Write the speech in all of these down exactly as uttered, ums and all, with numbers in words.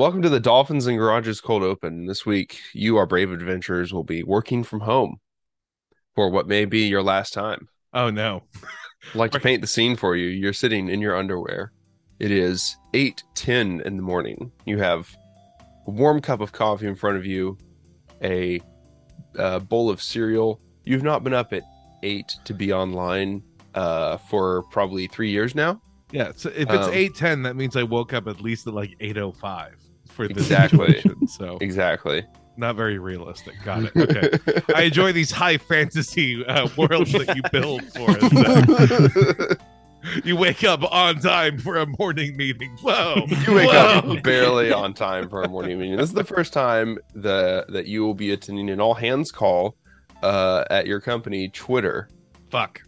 Welcome to the Dolphins and Garages Cold Open. This week, you, our brave adventurers, will be working from home for what may be your last time. Oh, no. I'd like to paint the scene for you. You're sitting in your underwear. It is eight ten in the morning. You have a warm cup of coffee in front of you, a, a bowl of cereal. You've not been up at eight to be online uh, for probably three years now. Yeah, so if it's um, eight ten, that means I woke up at least at like eight oh five for this exactly. situation. So exactly. Not very realistic. Got it. Okay. I enjoy these high fantasy uh, worlds that you build for us. You wake up on time for a morning meeting. Whoa. You wake Whoa. up barely on time for a morning meeting. This is the first time the, that you will be attending an all-hands call uh, at your company, Twitter. Fuck.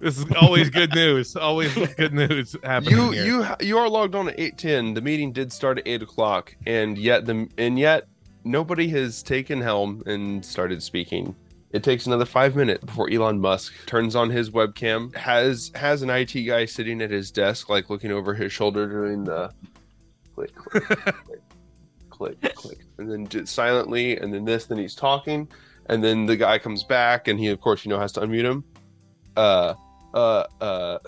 This is always good news. Always good news happening. You here. you you are logged on at eight ten. The meeting did start at eight o'clock, and yet the and yet nobody has taken helm and started speaking. It takes another five minutes before Elon Musk turns on his webcam. has has an I T guy sitting at his desk, like looking over his shoulder, doing the click click click click click, and then just silently, and then this, then he's talking. And then the guy comes back, and he, of course, you know, has to unmute him. Uh, uh, uh.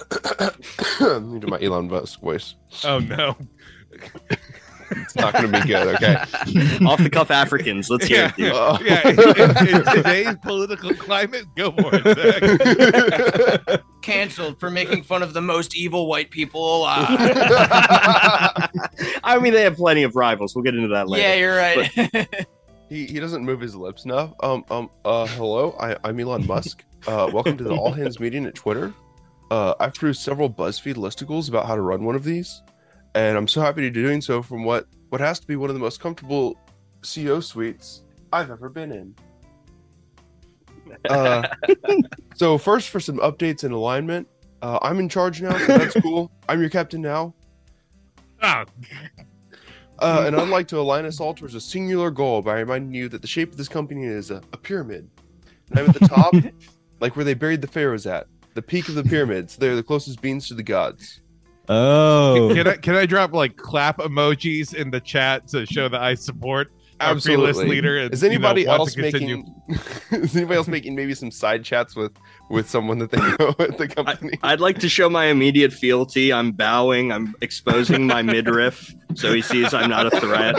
Let me do my Elon Musk voice. Oh, no. It's not going to be good, okay? Off-the-cuff Africans. Let's hear yeah. it, uh, Yeah, in, in, in today's political climate, go for it, Zach. Canceled for making fun of the most evil white people alive. I mean, they have plenty of rivals. We'll get into that later. Yeah, you're right. But- He he doesn't move his lips enough. Um um uh hello, I, I'm Elon Musk. Uh welcome to the all hands meeting at Twitter. Uh I've produced several BuzzFeed listicles about how to run one of these, and I'm so happy to be doing so from what, what has to be one of the most comfortable C E O suites I've ever been in. Uh so first, for some updates and alignment. Uh I'm in charge now, so that's cool. I'm your captain now. Ah. Uh, and I'd like to align us all towards a singular goal by reminding you that the shape of this company is a, a pyramid. And I'm at the top, like where they buried the pharaohs at, the peak of the pyramids. They're the closest beings to the gods. Oh. Can, can I can I drop like clap emojis in the chat to show that I support our fearless leader? And, is anybody you know, else making? Is anybody else making maybe some side chats with, with someone that they know at the company? I, I'd like to show my immediate fealty. I'm bowing. I'm exposing my midriff. So he sees I'm not a threat.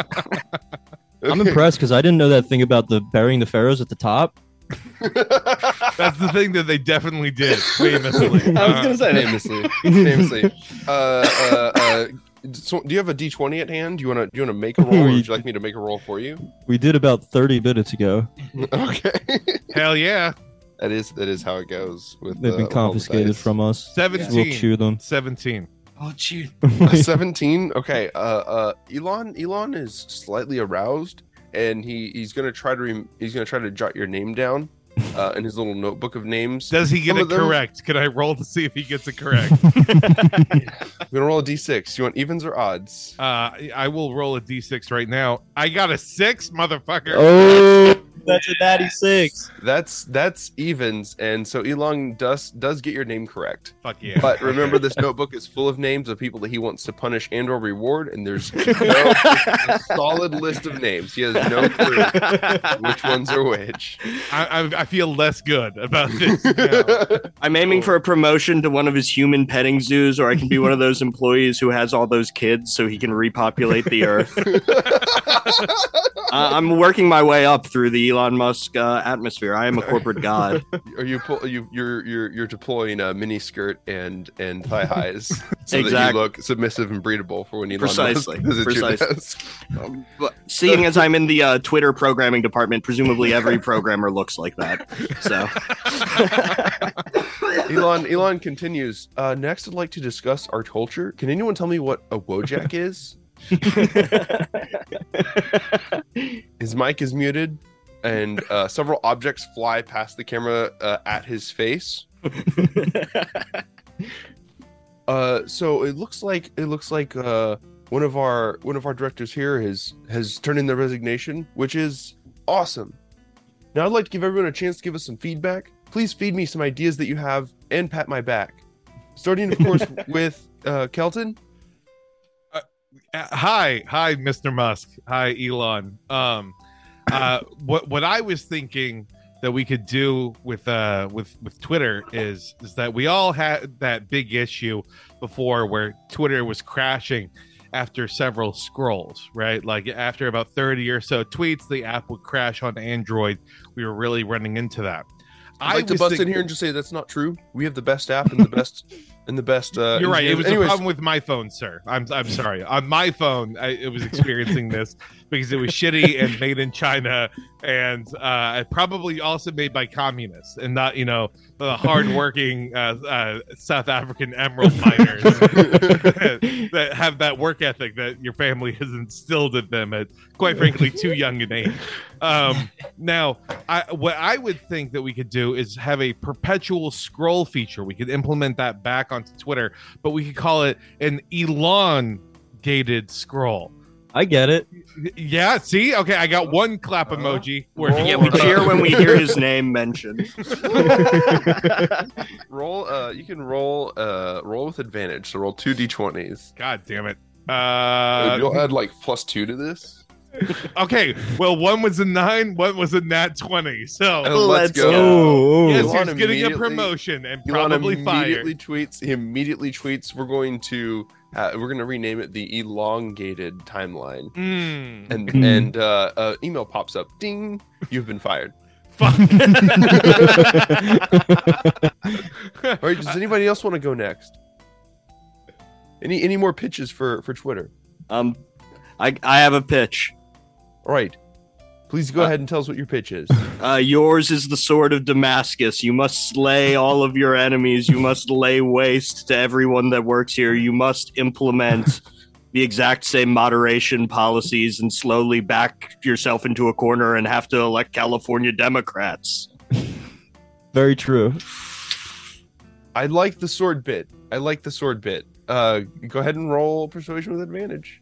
Okay. I'm impressed because I didn't know that thing about the burying the pharaohs at the top. That's the thing that they definitely did, famously. I was going to say famously. famously. Uh, uh, uh, so, do you have a D twenty at hand? Do you want to do you want to make a roll, or would you like me to make a roll for you? We did about thirty minutes ago. Okay. Hell yeah. That is that is how it goes. With They've uh, been confiscated from us. seventeen. We'll chew them. seventeen. Oh, geez. seventeen. Okay. Uh, uh, Elon. Elon is slightly aroused, and he, he's gonna try to re- he's gonna try to jot your name down uh, in his little notebook of names. Does he get Some it them... correct? Can I roll to see if he gets it correct? We're gonna roll a d six. You want evens or odds? Uh, I will roll a d six right now. I got a six, motherfucker. Oh, that's a natty six. That's that's evens, and so Elon does does get your name correct. Fuck yeah! But remember, this notebook is full of names of people that he wants to punish and or reward, and there's no, a solid list of names. He has no clue which ones are which. I, I, I feel less good about this now. I'm aiming for a promotion to one of his human petting zoos, or I can be one of those employees who has all those kids, so he can repopulate the earth. uh, I'm working my way up through the Elon Musk uh, atmosphere. I am a corporate god. Are you pull, you you're you're you're deploying a mini skirt and and thigh highs so exactly. that you look submissive and breedable for when Elon Precisely. Musk visits Precisely. your desk. Um, but seeing as I'm in the uh, Twitter programming department, presumably every programmer looks like that. So Elon Elon continues. Uh, next, I'd like to discuss our culture. Can anyone tell me what a Wojak is? His mic is muted, and uh, several objects fly past the camera uh, at his face. uh, so it looks like it looks like uh, one of our one of our directors here has has turned in their resignation, which is awesome. Now I'd like to give everyone a chance to give us some feedback. Please feed me some ideas that you have, and pat my back. Starting, of course, with uh, Kelton. hi, hi, Mister Musk. Hi, Elon. Um, uh, what what I was thinking that we could do with uh with with Twitter is is that we all had that big issue before where Twitter was crashing after several scrolls, right? Like after about thirty or so tweets, the app would crash on Android. We were really running into that. I'd like I to bust in here and just say that's not true. We have the best app and the best and the best. Uh, You're right. It was anyways. a problem with my phone, sir. I'm I'm sorry. On my phone, I, it was experiencing this because it was shitty and made in China, and uh, probably also made by communists and not, you know, the hardworking uh, uh, South African emerald miners that have that work ethic that your family has instilled in them at, quite frankly, too young an age. Um, now, I, what I would think that we could do is have a perpetual scroll feature. We could implement that back onto Twitter, but we could call it an elongated scroll. I get it. Yeah, see? Okay, I got one clap uh, emoji. Where yeah, we cheer when we hear his name mentioned. Roll, uh, you can roll uh, roll with advantage, so roll two d twenties. God damn it. Uh, You'll add like plus two to this? Okay, well, one was a nine, one was a nat twenty, so oh, let's go. go. Yes, Elon he's getting a promotion and Elon probably fired. Immediately tweets, he immediately tweets, we're going to... Uh, we're going to rename it the elongated timeline. Mm. And mm. and uh, uh, email pops up. Ding. You've been fired. Fuck. All right. Does anybody else want to go next? Any any more pitches for, for Twitter? Um, I, I have a pitch. All right. Please go uh, ahead and tell us what your pitch is. Uh, yours is the sword of Damascus. You must slay all of your enemies. You must lay waste to everyone that works here. You must implement the exact same moderation policies and slowly back yourself into a corner and have to elect California Democrats. Very true. I like the sword bit. I like the sword bit. Uh, go ahead and roll persuasion with advantage.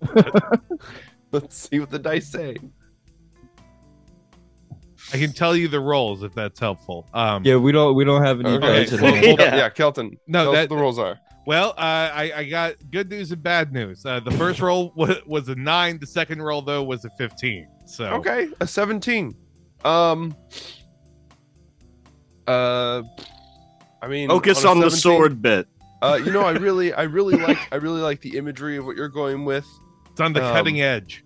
Let's see what the dice say. I can tell you the roles if that's helpful. Um, yeah, we don't we don't have any. Okay. Well, hold yeah. yeah, Kelton. No, tell that, us what the roles are. Well, uh, I I got good news and bad news. Uh, the first roll was, was a nine. The second roll though was a fifteen. So okay, a seventeen. Um. Uh, I mean, focus on, on the sword bit. Uh, you know, I really, I really like, I really like the imagery of what you're going with. It's on the um, cutting edge.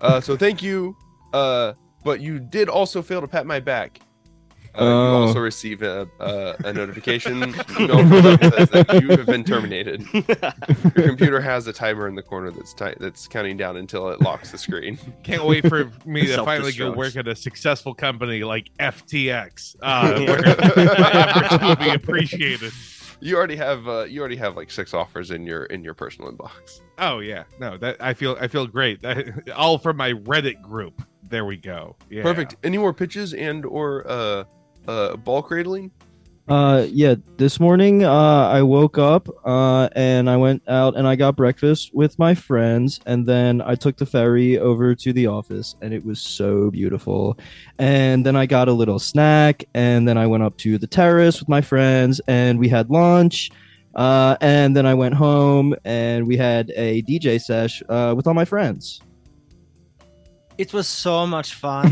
Uh, so thank you. Uh. But you did also fail to pat my back. Uh, oh. You also receive a, a, a notification no, that says that you have been terminated. Your computer has a timer in the corner that's t- that's counting down until it locks the screen. Can't wait for me to finally go work at a successful company like F T X. Uh, yeah. Where my efforts will be appreciated. You already have uh, you already have like six offers in your in your personal inbox. Oh yeah, no, that I feel I feel great. That, all from my Reddit group. There we go. Yeah. Perfect. Any more pitches and or uh, uh, ball cradling? Uh, yeah. This morning uh, I woke up uh, and I went out and I got breakfast with my friends. And then I took the ferry over to the office and it was so beautiful. And then I got a little snack and then I went up to the terrace with my friends and we had lunch. Uh, and then I went home and we had a D J sesh uh, with all my friends. It was so much fun.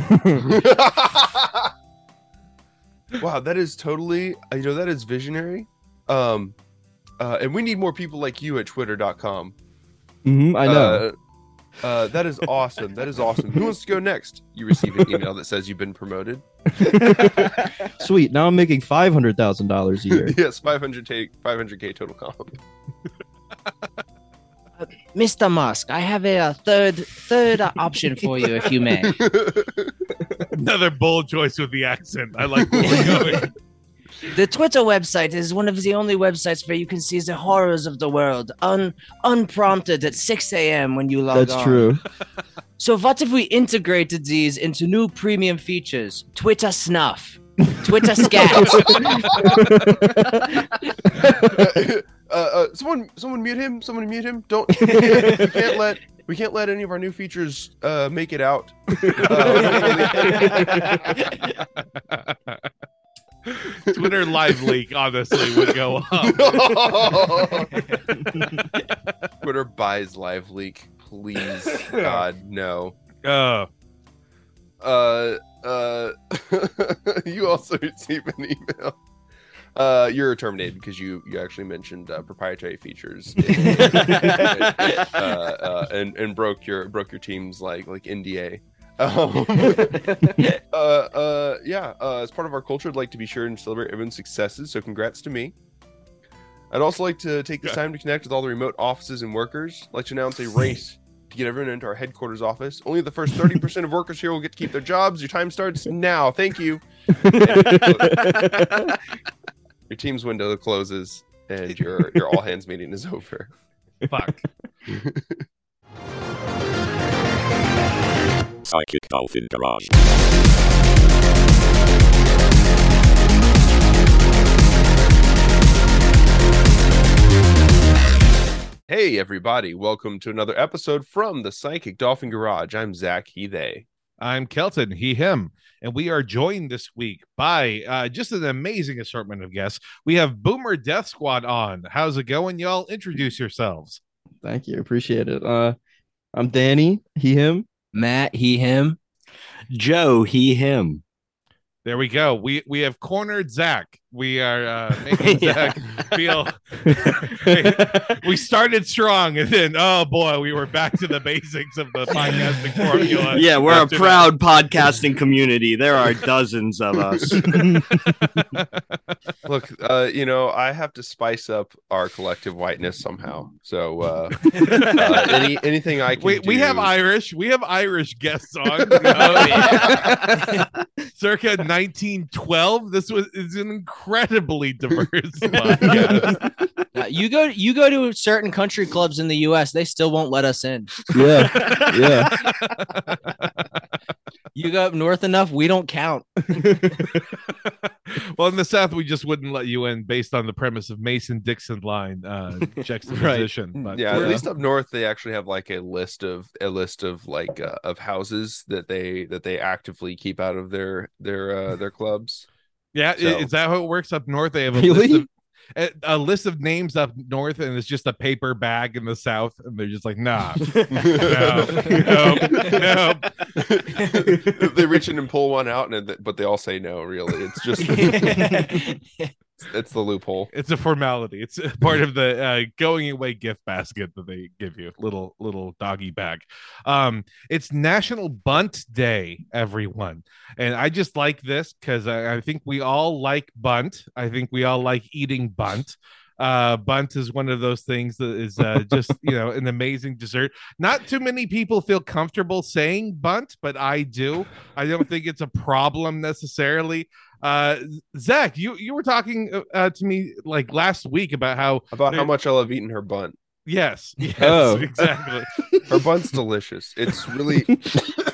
Wow, that is totally, you know, that is visionary. Um, uh, and we need more people like you at twitter dot com. Mm-hmm, I know. Uh, uh, that is awesome. That is awesome. Who wants to go next? You receive an email that says you've been promoted. Sweet. Now I'm making five hundred thousand dollars a year. Yes, five hundred K total comp. Mister Musk, I have a third third option for you, if you may. Another bold choice with the accent. I like where we're going. The Twitter website is one of the only websites where you can see the horrors of the world un- unprompted at six a.m. when you log That's on. That's true. So what if we integrated these into new premium features? Twitter Snuff. Twitter Scat. Uh, uh, someone, someone mute him. Someone mute him. Don't. We can't let. We can't let any of our new features uh, make it out. Uh, Twitter live leak honestly would go up. No. Twitter buys live leak. please, God, no. Uh, uh, uh you also receive an email. Uh, you're terminated because you you actually mentioned uh, proprietary features in, uh, uh, and and broke your broke your team's like like N D A. Um, uh, uh, yeah, uh, as part of our culture, I'd like to be sure and celebrate everyone's successes. So congrats to me. I'd also like to take this time to connect with all the remote offices and workers. I'd like to announce a race to get everyone into our headquarters office. Only the first thirty percent of workers here will get to keep their jobs. Your time starts now. Thank you. Your team's window closes and your your all hands meeting is over. Fuck. Psychic Dolphin Garage. Hey everybody, welcome to another episode from the Psychic Dolphin Garage. I'm Zach, he, they. I'm Kelton, he, him, and we are joined this week by uh, just an amazing assortment of guests. We have Boomer Death Squad on. How's it going, y'all? Introduce yourselves. Thank you, appreciate it. Uh, I'm Danny, he, him. Matt, he, him. Joe, he, him. There we go. We we have cornered Zach. We are uh, making Zach feel. We started strong, and then oh boy, we were back to the basics of the podcasting formula. Yeah, we're a proud that. podcasting community. There are dozens of us. Look, uh, you know, I have to spice up our collective whiteness somehow. So uh, uh, any anything I can. We, do... we have Irish. We have Irish guests on. Oh, yeah. Circa nineteen twelve. This was is an incredibly diverse podcast. Now, you go you go to certain country clubs in the U S, they still won't let us in. Yeah. Yeah. You go up north enough, we don't count. Well, in the South, we just wouldn't let you in based on the premise of Mason-Dixon line uh, juxtaposition. Right. But, yeah, yeah, at least up north, they actually have like a list of a list of like uh, of houses that they that they actively keep out of their their uh, their clubs. Yeah, so. Is that how it works up north? They have a, really? list of, a list of names up north, and it's just a paper bag in the South, and they're just like, nah, no, no, no. They reach in and pull one out, and but they all say no. Really, it's just it's the loophole. It's a formality. It's part of the uh, going away gift basket that they give you, little little doggy bag. Um, it's National Bunt Day, everyone, and I just like this because I, I think we all like bunt. I think we all like eating bunt. Uh, bunt is one of those things that is uh, just, you know, an amazing dessert. Not too many people feel comfortable saying bunt, but I do. I don't think it's a problem necessarily. Uh, Zach, you, you were talking uh, to me like last week about how about how much I love eating her bunt. Yes. Yes. Oh. Exactly. Her bunt's delicious. It's really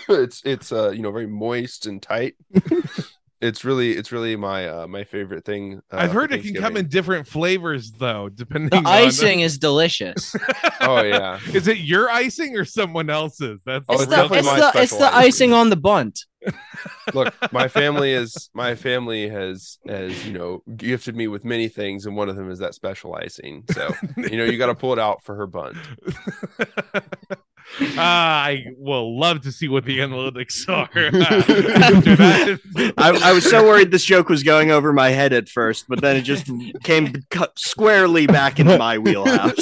it's it's uh you know very moist and tight. It's really, it's really my uh, my favorite thing. Uh, I've heard it can come in different flavors, though, depending. The on icing the... is delicious. Oh yeah, is it your icing or someone else's? That's oh, it's, the, it's, the, it's the icing on the bunt. Look, my family is my family has has you know gifted me with many things, and one of them is that special icing. So you know you got to pull it out for her bunt. Uh, I will love to see what the analytics are. Uh, I, I was so worried this joke was going over my head at first, but then it just came squarely back into my wheelhouse.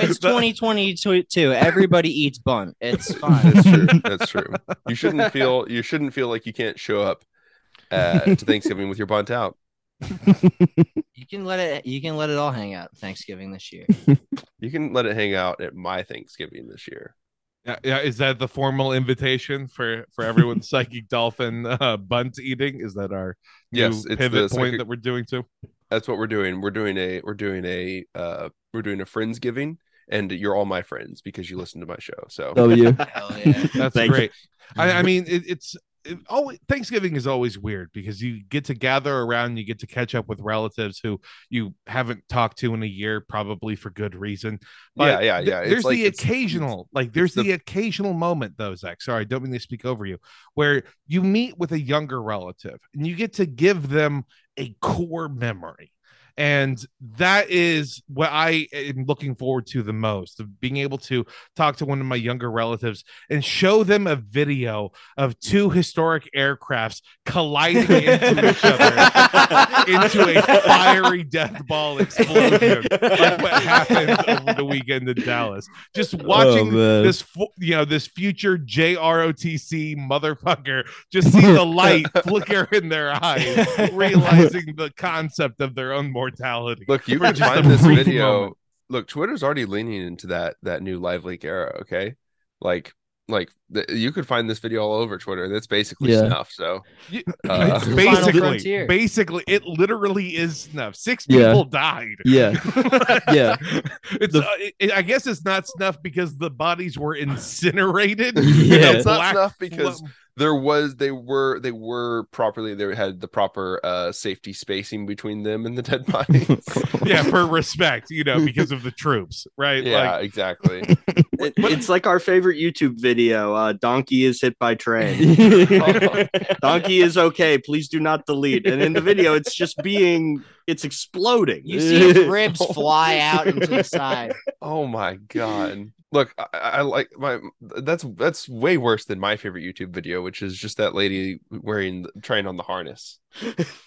It's twenty twenty-two. Everybody eats bun. It's fine. That's true. That's true. You shouldn't feel. You shouldn't feel like you can't show up uh, to Thanksgiving with your bunt out. You can let it you can let it all hang out at Thanksgiving this year. You can let it hang out at my Thanksgiving this year. Yeah, yeah. Is that the formal invitation for for everyone's Psychic Dolphin uh, bunt eating? Is that our yes, new pivot point psychic... that we're doing to? That's what we're doing. We're doing a we're doing a uh, we're doing a Friendsgiving, and you're all my friends because you listen to my show. So oh, yeah. Hell yeah. That's Thank great. I, I mean it, it's always, Thanksgiving is always weird because you get to gather around, you get to catch up with relatives who you haven't talked to in a year, probably for good reason. But yeah, yeah, yeah. Th- there's like, the occasional, it's, like there's the, the occasional moment though, Zach, sorry, don't mean to speak over you, where you meet with a younger relative and you get to give them a core memory. And that is what I am looking forward to the most, of being able to talk to one of my younger relatives and show them a video of two historic aircrafts colliding into each other into a fiery death ball explosion, like what happened over the weekend in Dallas. Just watching oh, this, you know, this future J R O T C motherfucker just see the light flicker in their eyes, realizing the concept of their own mortality. Look, you can find this video. Moment. Look, Twitter's already leaning into that that new live leak era. Okay, like like th- you could find this video all over Twitter. That's basically yeah. snuff. So uh, it's basically, basically, it literally is snuff. Six yeah. people died. Yeah, yeah. It's the... uh, it, I guess it's not snuff because the bodies were incinerated. Yeah, it's not snuff because. Fl- There was, they were, they were properly, they had the proper uh, safety spacing between them and the dead bodies. Yeah, for respect, you know, because of the troops, right? Yeah, like... exactly. It, it's like our favorite YouTube video, uh, Donkey is hit by train. Donkey is okay, please do not delete. And in the video, it's just being, it's exploding. You see his ribs fly out into the side. Oh my God. Look, I, I like my that's that's way worse than my favorite YouTube video, which is just that lady wearing trying on the harness.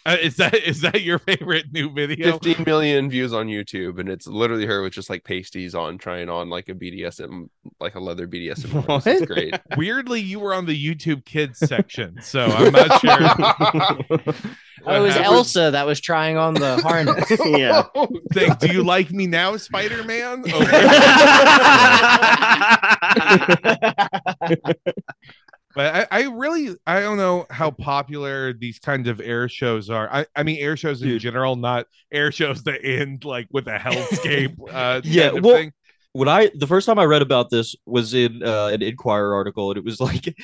Uh, is that is that your favorite new video? fifteen million views on YouTube, and it's literally her with just like pasties on, trying on like a B D S M, like a leather B D S M. Harness. It's great. Weirdly, you were on the YouTube kids section, so I'm not sure. Oh, it was happened. Elsa that was trying on the harness. Yeah. Saying, do you like me now, Spider-Man? Okay. But I, I really, I don't know how popular these kinds of air shows are. I, I mean, air shows in Dude. general, not air shows that end like with a hellscape. Uh, yeah. Well, thing. When I the first time I read about this was in uh, an Inquirer article, and it was like,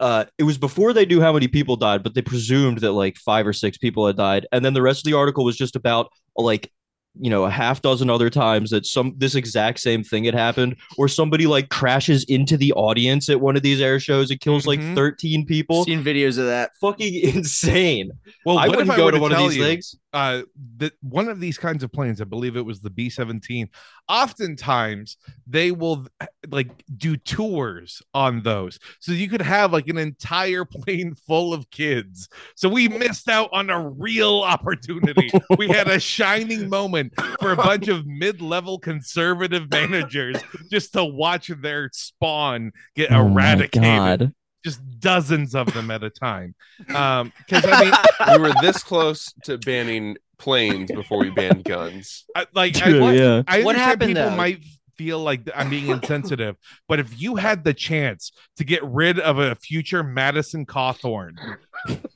uh, it was before they knew how many people died, but they presumed that like five or six people had died, and then the rest of the article was just about like, you know, a half dozen other times that some this exact same thing had happened, or somebody like crashes into the audience at one of these air shows and kills mm-hmm. like thirteen people. I've seen videos of that. Fucking insane. Well, I wouldn't I go to one of these you, things. Uh, that one of these kinds of planes, I believe it was the B seventeen. Oftentimes they will like do tours on those, so you could have like an entire plane full of kids. So we missed out on a real opportunity. We had a shining moment for a bunch of mid-level conservative managers just to watch their spawn get oh eradicated, just dozens of them at a time. Um, because I mean, we were this close to banning planes before we banned guns. I, like, True, I, I, yeah. I what happened? People though? might feel like I'm being insensitive, but if you had the chance to get rid of a future Madison Cawthorn,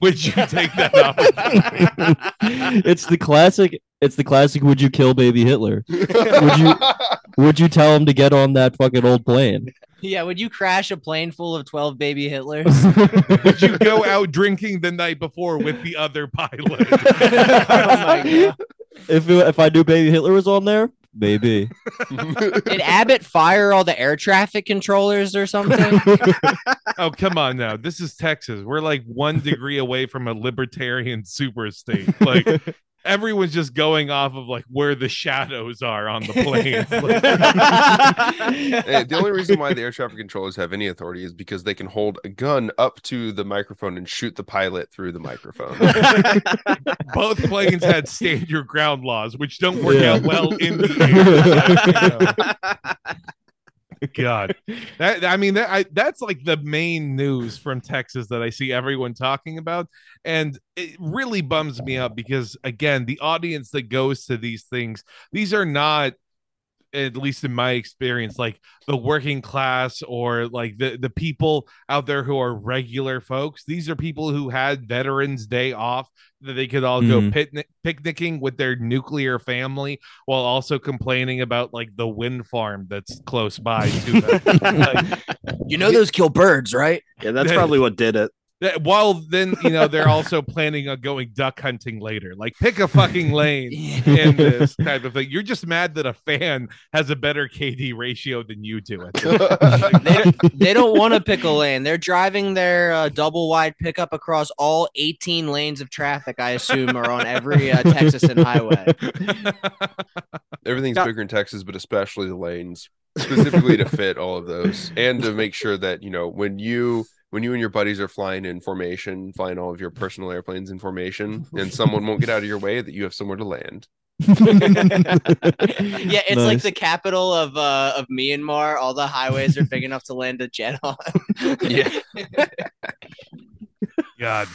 would you take that off? It's the classic. It's the classic. Would you kill baby Hitler? Would you? Would you tell him to get on that fucking old plane? Yeah. Would you crash a plane full of twelve baby Hitlers? Would you go out drinking the night before with the other pilot? Oh my God. If it, if I knew baby Hitler was on there. Maybe. Did Abbott fire all the air traffic controllers or something? Oh, come on now. This is Texas. We're like one degree away from a libertarian super state. Like everyone's just going off of like where the shadows are on the planes. Hey, the only reason why the air traffic controllers have any authority is because they can hold a gun up to the microphone and shoot the pilot through the microphone. Both planes had stand your ground laws, which don't work yeah. out well in the air. God, that I mean that I, that's like the main news from Texas that I see everyone talking about, and it really bums me up because again, the audience that goes to these things, these are not, at least in my experience, like the working class or like the the people out there who are regular folks. These are people who had Veterans Day off that they could all mm-hmm. go picnic picnicking with their nuclear family while also complaining about like the wind farm that's close by to them. Like, you know, those kill birds, right? Yeah, that's probably what did it. While then, you know, they're also planning on going duck hunting later. Like, pick a fucking lane in this type of thing. You're just mad that a fan has a better K D ratio than you do. At they, they don't want to pick a lane. They're driving their uh, double wide pickup across all eighteen lanes of traffic, I assume, are on every uh, Texasan highway. Everything's bigger in Texas, but especially the lanes, specifically to fit all of those and to make sure that, you know, when you... when you and your buddies are flying in formation, flying all of your personal airplanes in formation, and someone won't get out of your way, that you have somewhere to land. Yeah, it's nice. Like the capital of uh, of Myanmar. All the highways are big enough to land a jet on. Yeah. God.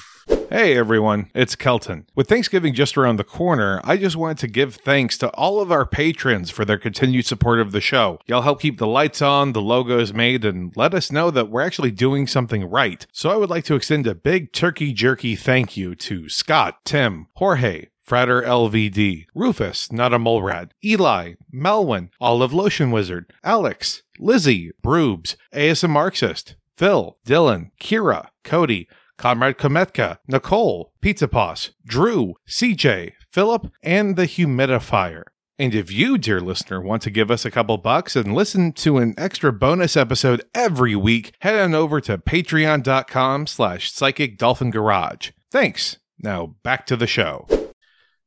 Hey everyone, it's Kelton. With Thanksgiving just around the corner, I just wanted to give thanks to all of our patrons for their continued support of the show. Y'all help keep the lights on, the logos made, and let us know that we're actually doing something right. So I would like to extend a big turkey jerky thank you to Scott, Tim, Jorge, Frater L V D, Rufus, Not a Mole Rat, Eli, Melwin, Olive Lotion Wizard, Alex, Lizzie, Broobs, A S M Marxist, Phil, Dylan, Kira, Cody, Comrade Kometka, Nicole, Pizza Paws, Drew, C J, Philip, and the Humidifier. And if you, dear listener, want to give us a couple bucks and listen to an extra bonus episode every week, head on over to patreon.com slash psychic dolphin garage. Thanks. Now back to the show.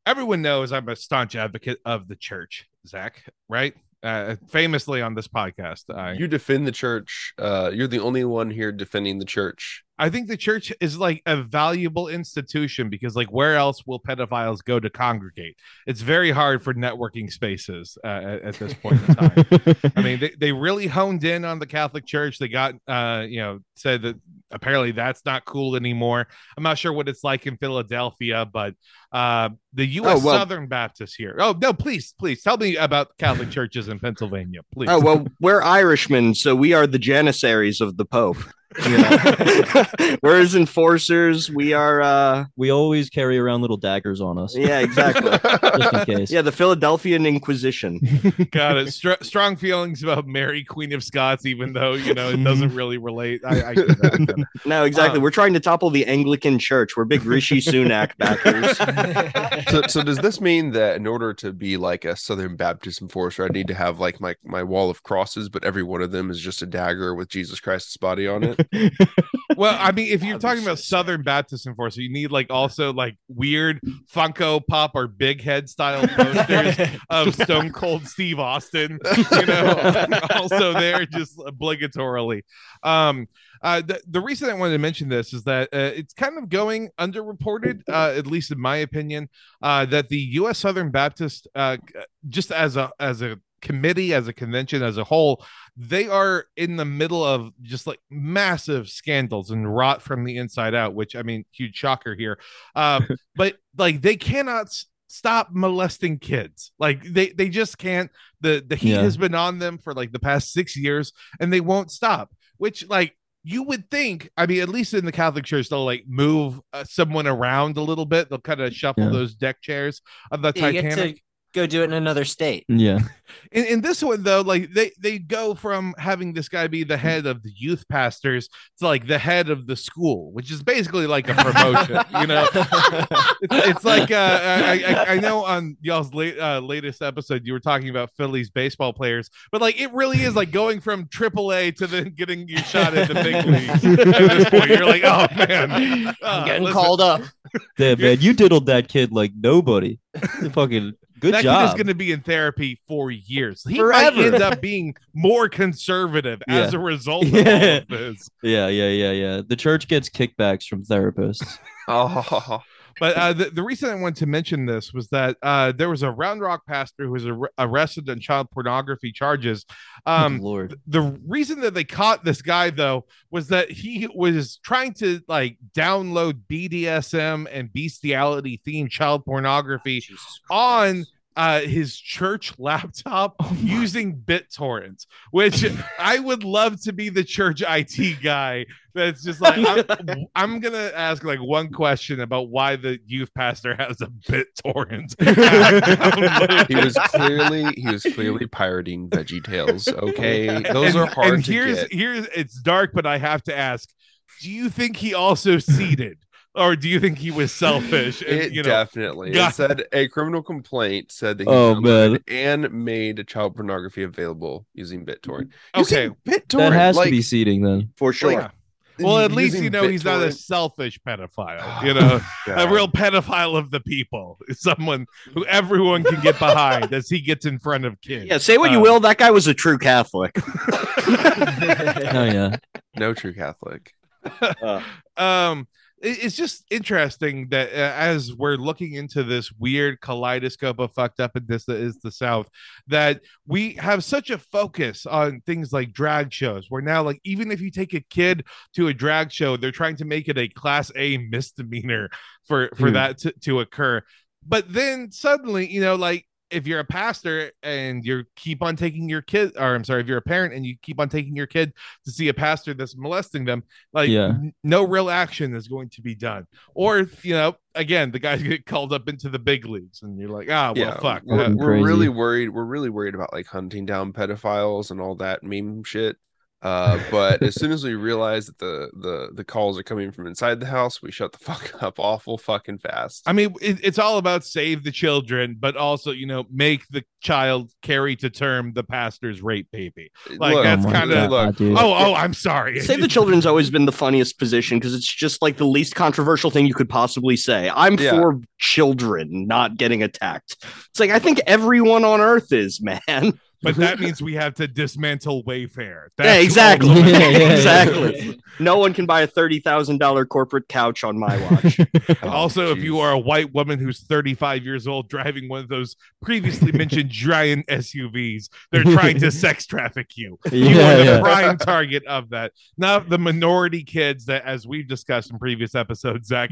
Everyone knows I'm a staunch advocate of the church, Zach, right? Uh, famously on this podcast. I... You defend the church. Uh, you're the only one here defending the church. I think the church is like a valuable institution because, like, where else will pedophiles go to congregate? It's very hard for networking spaces uh, at, at this point in time. I mean, they, they really honed in on the Catholic Church. They got, uh, you know, said that apparently that's not cool anymore. I'm not sure what it's like in Philadelphia, but uh, the U S Oh, well, Southern Baptist here. Oh, no, please, please tell me about Catholic churches in Pennsylvania, please. Oh, well, we're Irishmen, so we are the Janissaries of the Pope. You know? We're his enforcers. We are uh we always carry around little daggers on us. Yeah, exactly. Just in case. Yeah, the Philadelphian Inquisition. Got it. Str- strong feelings about Mary, Queen of Scots, even though, you know, it doesn't really relate. I, I get that. No, exactly. Um, We're trying to topple the Anglican Church. We're big Rishi Sunak backers. So, so does this mean that in order to be like a Southern Baptist enforcer, I need to have like my, my wall of crosses, but every one of them is just a dagger with Jesus Christ's body on it? Well, I mean, if you're talking about Southern Baptist enforcer, you need like also like weird Funko Pop or Big Head style posters of Stone Cold Steve Austin, you know, also there just obligatorily. Um, uh, the, the reason I wanted to mention this is that uh, it's kind of going underreported, uh, at least in my opinion, uh, that the U S Southern Baptist, uh, just as a as a committee, as a convention, as a whole, they are in the middle of just like massive scandals and rot from the inside out, which, I mean, huge shocker here. Um, but like they cannot s- stop molesting kids. Like they, they just can't. The, the heat yeah. has been on them for like the past six years and they won't stop, which like you would think, I mean, at least in the Catholic Church, they'll like move uh, someone around a little bit. They'll kind of shuffle yeah. those deck chairs of the yeah, Titanic. Go do it in another state. Yeah. In, in this one, though, like they, they go from having this guy be the head of the youth pastors to like the head of the school, which is basically like a promotion. You know, it's, it's like uh, I, I, I know on y'all's late, uh, latest episode, you were talking about Phillies baseball players, but like it really is like going from triple A to then getting your shot at the big leagues. At this point, you're like, oh man, uh, I'm getting listen. called up. Damn, man, you diddled that kid like nobody. Fucking. Good that job. Kid is going to be in therapy for years. He Forever. might end up being more conservative yeah. as a result of yeah. all of this. Yeah, yeah, yeah, yeah. The church gets kickbacks from therapists. Oh. But uh, the, the reason I wanted to mention this was that uh, there was a Round Rock pastor who was ar- arrested on child pornography charges. Um, oh, Lord. Th- the reason that they caught this guy, though, was that he was trying to like download B D S M and bestiality themed child pornography oh, on uh, his church laptop oh, using BitTorrent, which I would love to be the church I T guy. That's just like, I'm, I'm going to ask like one question about why the youth pastor has a BitTorrent. he was clearly, he was clearly pirating Veggie Tales. Okay. Those and, are hard and to here's, get. Here's, it's dark, but I have to ask, do you think he also seeded? Or do you think he was selfish? And, it you know, definitely. Got... It said a criminal complaint said that he oh, and made child pornography available using BitTorrent. Okay, using BitTorrent, that has like, to be seeding then for sure. Like, yeah. Well, at least you know BitTorrent. He's not a selfish pedophile. You know, oh, a real pedophile of the people. Someone who everyone can get behind as he gets in front of kids. Yeah, say what um, you will. That guy was a true Catholic. Oh yeah, no true Catholic. Uh. Um. It's just interesting that uh, as we're looking into this weird kaleidoscope of fucked upness that is the South, that we have such a focus on things like drag shows. Where now, like, even if you take a kid to a drag show, they're trying to make it a class A misdemeanor for, for mm. that to, to occur. But then suddenly, you know, like, if you're a pastor and you keep on taking your kid, or I'm sorry, if you're a parent and you keep on taking your kid to see a pastor that's molesting them, like yeah. n- no real action is going to be done. Or, you know, again, the guys get called up into the big leagues and you're like, ah, well, yeah, fuck. We're, uh, we're really worried. We're really worried about like hunting down pedophiles and all that meme shit. Uh, but as soon as we realize that the, the the calls are coming from inside the house, we shut the fuck up awful fucking fast. I mean, it, it's all about save the children, but also, you know, make the child carry to term the pastor's rape baby. Like, look, that's kind of look. Oh, oh, I'm sorry. Save the children's always been the funniest position because it's just like the least controversial thing you could possibly say. I'm yeah. for children not getting attacked. It's like I think everyone on Earth is, man. But that means we have to dismantle Wayfair. That's yeah, exactly. Yeah, yeah, exactly. No one can buy a thirty thousand dollars corporate couch on my watch. Oh, also, geez. If you are a white woman who's thirty-five years old driving one of those previously mentioned giant S U Vs, they're trying to sex traffic you. You yeah, are the yeah. prime target of that. Now, the minority kids that, as we've discussed in previous episodes, Zach,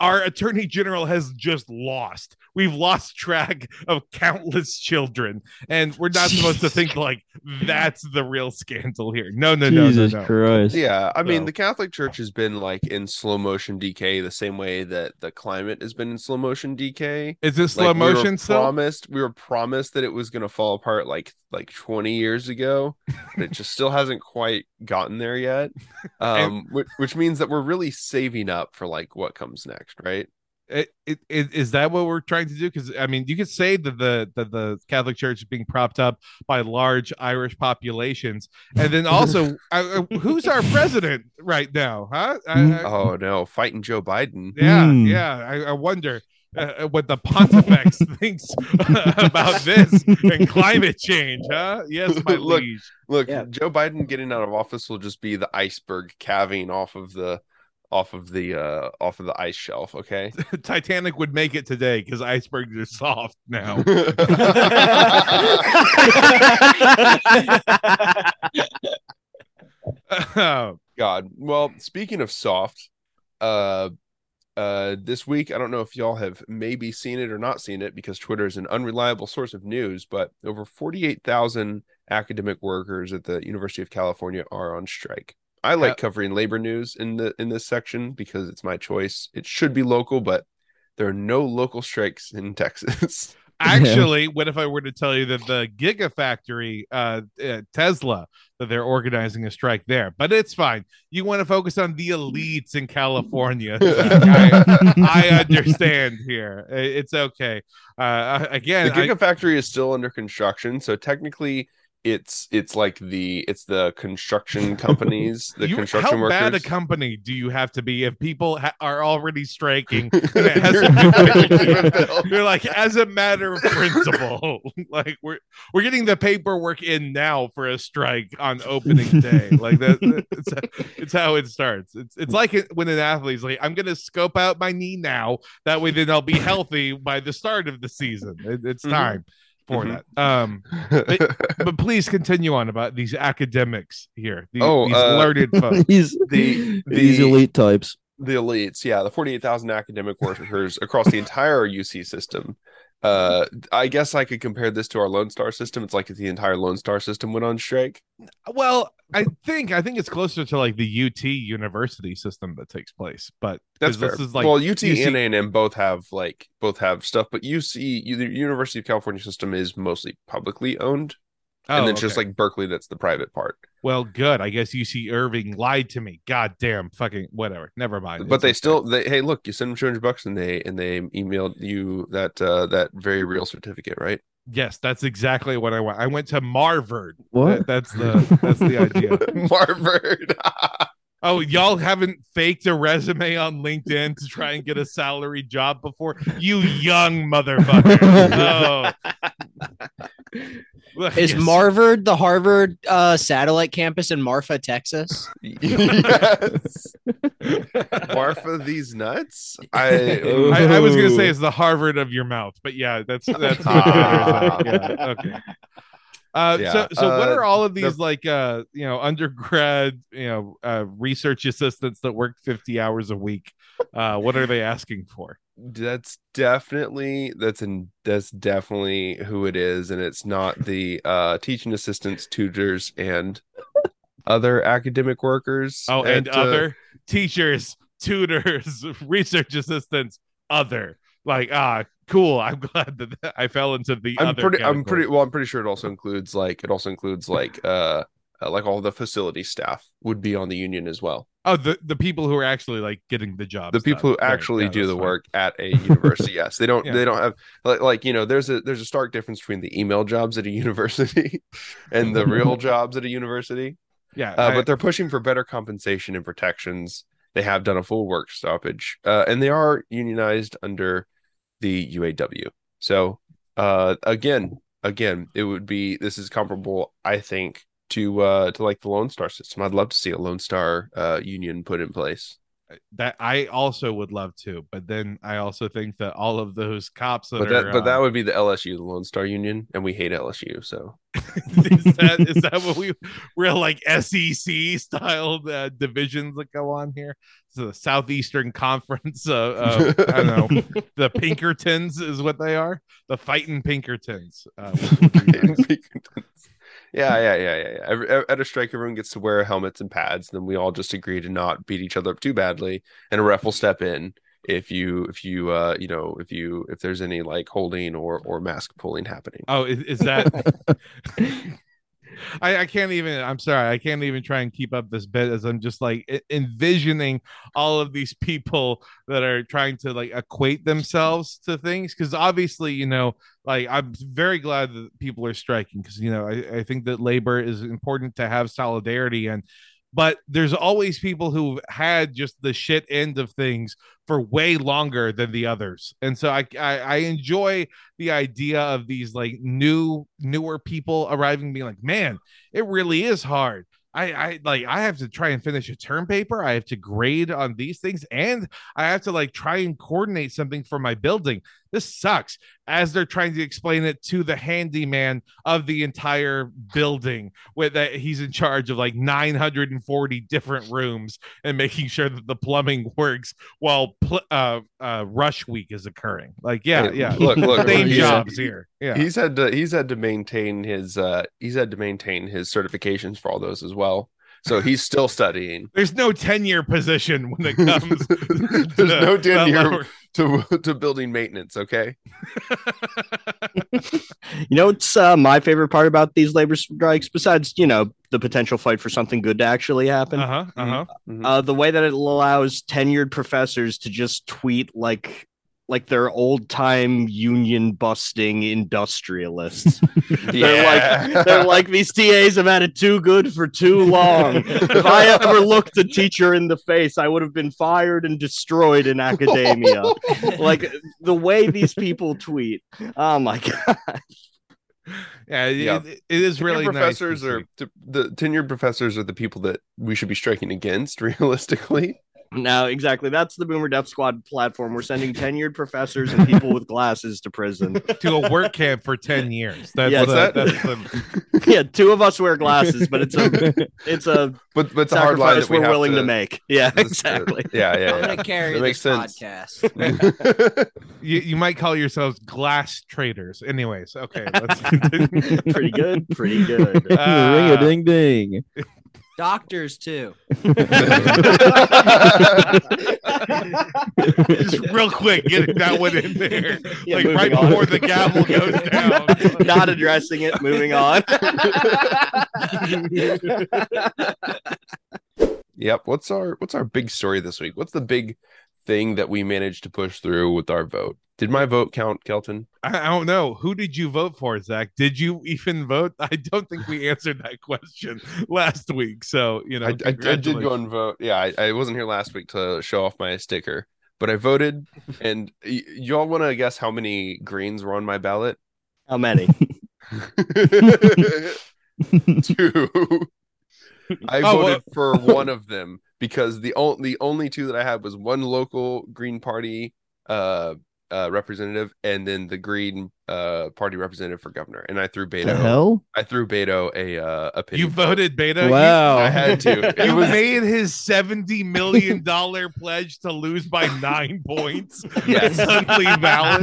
our attorney general has just lost. We've lost track of countless children, and we're not supposed to think like that's the real scandal here. No, no, no, Jesus no, no. Christ. Yeah, I mean, so. The Catholic Church has been like in slow motion decay the same way that the climate has been in slow motion decay. Is this slow like, motion? We were still? promised we were promised that it was going to fall apart like like twenty years ago, but it just still hasn't quite gotten there yet. Um, and- which, which means that we're really saving up for like what comes next. Right? It, it, it, is that what we're trying to do? Because I mean, you could say that the that the Catholic Church is being propped up by large Irish populations, and then also, I, who's our president right now? Huh? I, I, oh no, fighting Joe Biden. Yeah, mm. yeah. I, I wonder uh, what the Pontifex thinks about this and climate change. Huh? Yes, my look, liege. Look, yeah. Joe Biden getting out of office will just be the iceberg calving off of the. Off of the uh, off of the ice shelf, okay. Titanic would make it today because icebergs are soft now. Oh God! Well, speaking of soft, uh, uh, this week I don't know if y'all have maybe seen it or not seen it because Twitter is an unreliable source of news, but over forty-eight thousand academic workers at the University of California are on strike. I like covering labor news in the in this section because it's my choice. It should be local, but there are no local strikes in Texas. Actually, what if I were to tell you that the Gigafactory, uh, uh, Tesla, that they're organizing a strike there? But it's fine. You want to focus on the elites in California. I, I understand here. It's okay. Uh, again, the Gigafactory I... is still under construction, so technically. It's it's like the it's the construction companies, the you, construction how workers. How bad a company do you have to be if people ha- are already striking? They're like, as a matter of principle, like we're we're getting the paperwork in now for a strike on opening day. Like that, that's it's how it starts. It's it's like it, when an athlete's like, I'm gonna scope out my knee now. That way, then I'll be healthy by the start of the season. It, it's mm-hmm. time. For mm-hmm. that, um, but, but please continue on about these academics here. These, oh, these uh, learned folks, these, the, the, these elite types, the elites. Yeah, the forty-eight thousand academic workers across the entire U C system. Uh, I guess I could compare this to our Lone Star system. It's like if the entire Lone Star system went on strike. Well, I think I think it's closer to like the U T university system that takes place, but that's fair. This is like, well, U T, U C and A and M both have like both have stuff, but U C, the University of California system, is mostly publicly owned. Oh, and then okay. Just like Berkeley, that's the private part. Well, good. I guess U C Irving lied to me. God damn, fucking whatever. Never mind. But it's they still, they, hey, look, you send them two hundred bucks, and they and they emailed you that uh, that very real certificate, right? Yes, that's exactly what I want. I went to Marvard. What? That, that's the that's the idea. Marvard. Oh, y'all haven't faked a resume on LinkedIn to try and get a salary job before? You young motherfucker. Oh. Is yes. Marvard the Harvard uh, satellite campus in Marfa, Texas? Yes. Marfa these nuts? I, I, I was going to say it's the Harvard of your mouth, but yeah, that's... that's ah. Yeah, okay. Uh, yeah. So, so uh, what are all of these the, like, uh, you know, undergrad, you know, uh, research assistants that work fifty hours a week? Uh, what are they asking for? That's definitely that's in that's definitely who it is, and it's not the uh, teaching assistants, tutors, and other academic workers. Oh, and, and other uh, teachers, tutors, research assistants, other like ah. Cool. I'm glad that I fell into the I'm other pretty category. I'm pretty well I'm pretty sure it also includes like it also includes like uh like all the facility staff would be on the union as well. Oh, the, the people who are actually like getting the job. The people done. who actually right. yeah, do the fine. work at a university. Yes. They don't yeah. they don't have like, like you know there's a there's a stark difference between the email jobs at a university and the real jobs at a university. Yeah. Uh, I, but they're pushing for better compensation and protections. They have done a full work stoppage. Uh, and they are unionized under the U A W. So uh again again it would be this is comparable I think to uh to like the Lone Star system. I'd love to see a Lone Star uh union put in place. That I also would love to, but then I also think that all of those cops that but that, are, but uh, that would be the L S U, the Lone Star Union, and we hate L S U. So is that is that what we real like S E C style uh, divisions that go on here? So the Southeastern Conference, uh, uh, I don't know, the Pinkertons is what they are, the fighting Pinkertons. Uh, Yeah, yeah, yeah, yeah. yeah. Every, at a strike, everyone gets to wear helmets and pads. And then we all just agree to not beat each other up too badly. And a ref will step in if you, if you, uh, you know, if you, if there's any like holding or or mask pulling happening. Oh, is, is that? I, I can't even. I'm sorry. I can't even try and keep up this bit as I'm just like envisioning all of these people that are trying to like equate themselves to things, because obviously, you know, like I'm very glad that people are striking, because you know I, I think that labor is important to have solidarity and. But there's always people who've had just the shit end of things for way longer than the others. And so I, I, I enjoy the idea of these like new, newer people arriving being like, man, it really is hard. I, I like I have to try and finish a term paper. I have to grade on these things, and I have to like try and coordinate something for my building. This sucks. As they're trying to explain it to the handyman of the entire building, with that he's in charge of like nine hundred forty different rooms and making sure that the plumbing works while pl- uh, uh, rush week is occurring. Like, yeah, hey, yeah. Look, look, same look, jobs had, here. Yeah, he's had to he's had to maintain his uh, he's had to maintain his certifications for all those as well. well so he's still studying. There's no tenure position when it comes there's to, no tenure to, to building maintenance. Okay. You know what's uh, my favorite part about these labor strikes, besides you know the potential fight for something good to actually happen, uh-huh, uh-huh. Mm-hmm. Uh, the way that it allows tenured professors to just tweet like like they're old-time union-busting industrialists. Yeah. They're like they're like these T As have had it too good for too long. If I ever looked a teacher in the face, I would have been fired and destroyed in academia. Like the way these people tweet. Oh my god. Yeah, yeah. It, it is really tenured nice. Professors are the, the tenured professors are the people that we should be striking against, realistically. No, exactly. That's the Boomer Death Squad platform. We're sending tenured professors and people with glasses to prison. To a work camp for ten years. That's yeah, the, that? that's the... yeah, two of us wear glasses, but it's a it's a but, but it's a hard line that we we're have willing to... to make. Yeah, exactly. Yeah, yeah. yeah. I'm gonna carry that this podcast. you you might call yourselves glass traders. Anyways, okay. Let's pretty good. Pretty good. Uh, Ring a ding ding. Doctors, too. Just real quick, get that one in there. Yeah, like right on. Before the gavel goes down. Not addressing it, moving on. Yep. What's our what's our big story this week? What's the big thing that we managed to push through with our vote? Did my vote count, Kelton? I don't know. Who did you vote for, Zach? Did you even vote? I don't think we answered that question last week. So, you know, I, I, I did go and vote. Yeah, I, I wasn't here last week to show off my sticker, but I voted. And y- y'all want to guess how many greens were on my ballot? How many? Two. I oh, voted uh, for one of them because the only the only two that I had was one local Green Party uh Uh, representative and then the Green uh, Party representative for governor, and I threw Beto. Hell? I threw Beto a uh, a pity. You voted Beto? Wow! You, I had to. You made his seventy million dollar pledge to lose by nine points. Yes, suddenly valid.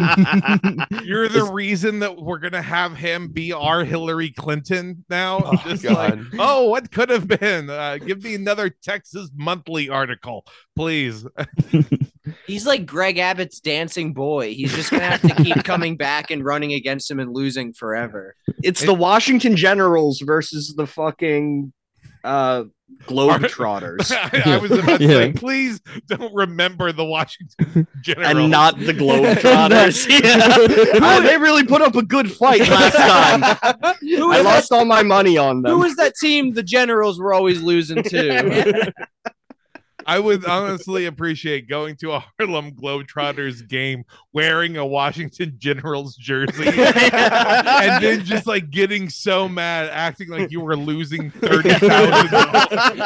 You're the reason that we're gonna have him be our Hillary Clinton now. Oh, just God. Like, oh, what could have been? Uh, give me another Texas Monthly article, please. He's like Greg Abbott's dancing boy. He's just going to have to keep coming back and running against him and losing forever. It's the Washington Generals versus the fucking uh, Globetrotters. I, I was about to yeah. say, please don't remember the Washington Generals. And not the Globetrotters. Yeah. uh, they really put up a good fight last time. I lost that? all my money on them. Who was that team the Generals were always losing to? I would honestly appreciate going to a Harlem Globetrotters game wearing a Washington Generals jersey and then just like getting so mad, acting like you were losing thirty thousand dollars.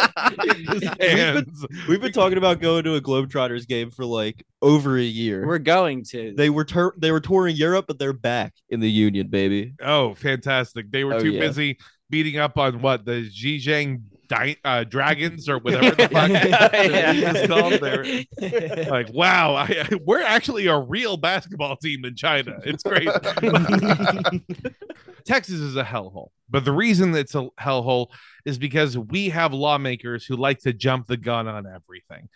We've, we've been talking about going to a Globetrotters game for like over a year. We're going to. They were tur- they were touring Europe, but they're back in the Union, baby. Oh, fantastic. They were oh, too yeah. busy beating up on what? The Zhejiang Uh, dragons or whatever the fuck it's called there. Like, wow, I, I, we're actually a real basketball team in China. It's great. Texas is a hellhole, but the reason it's a hellhole is because we have lawmakers who like to jump the gun on everything.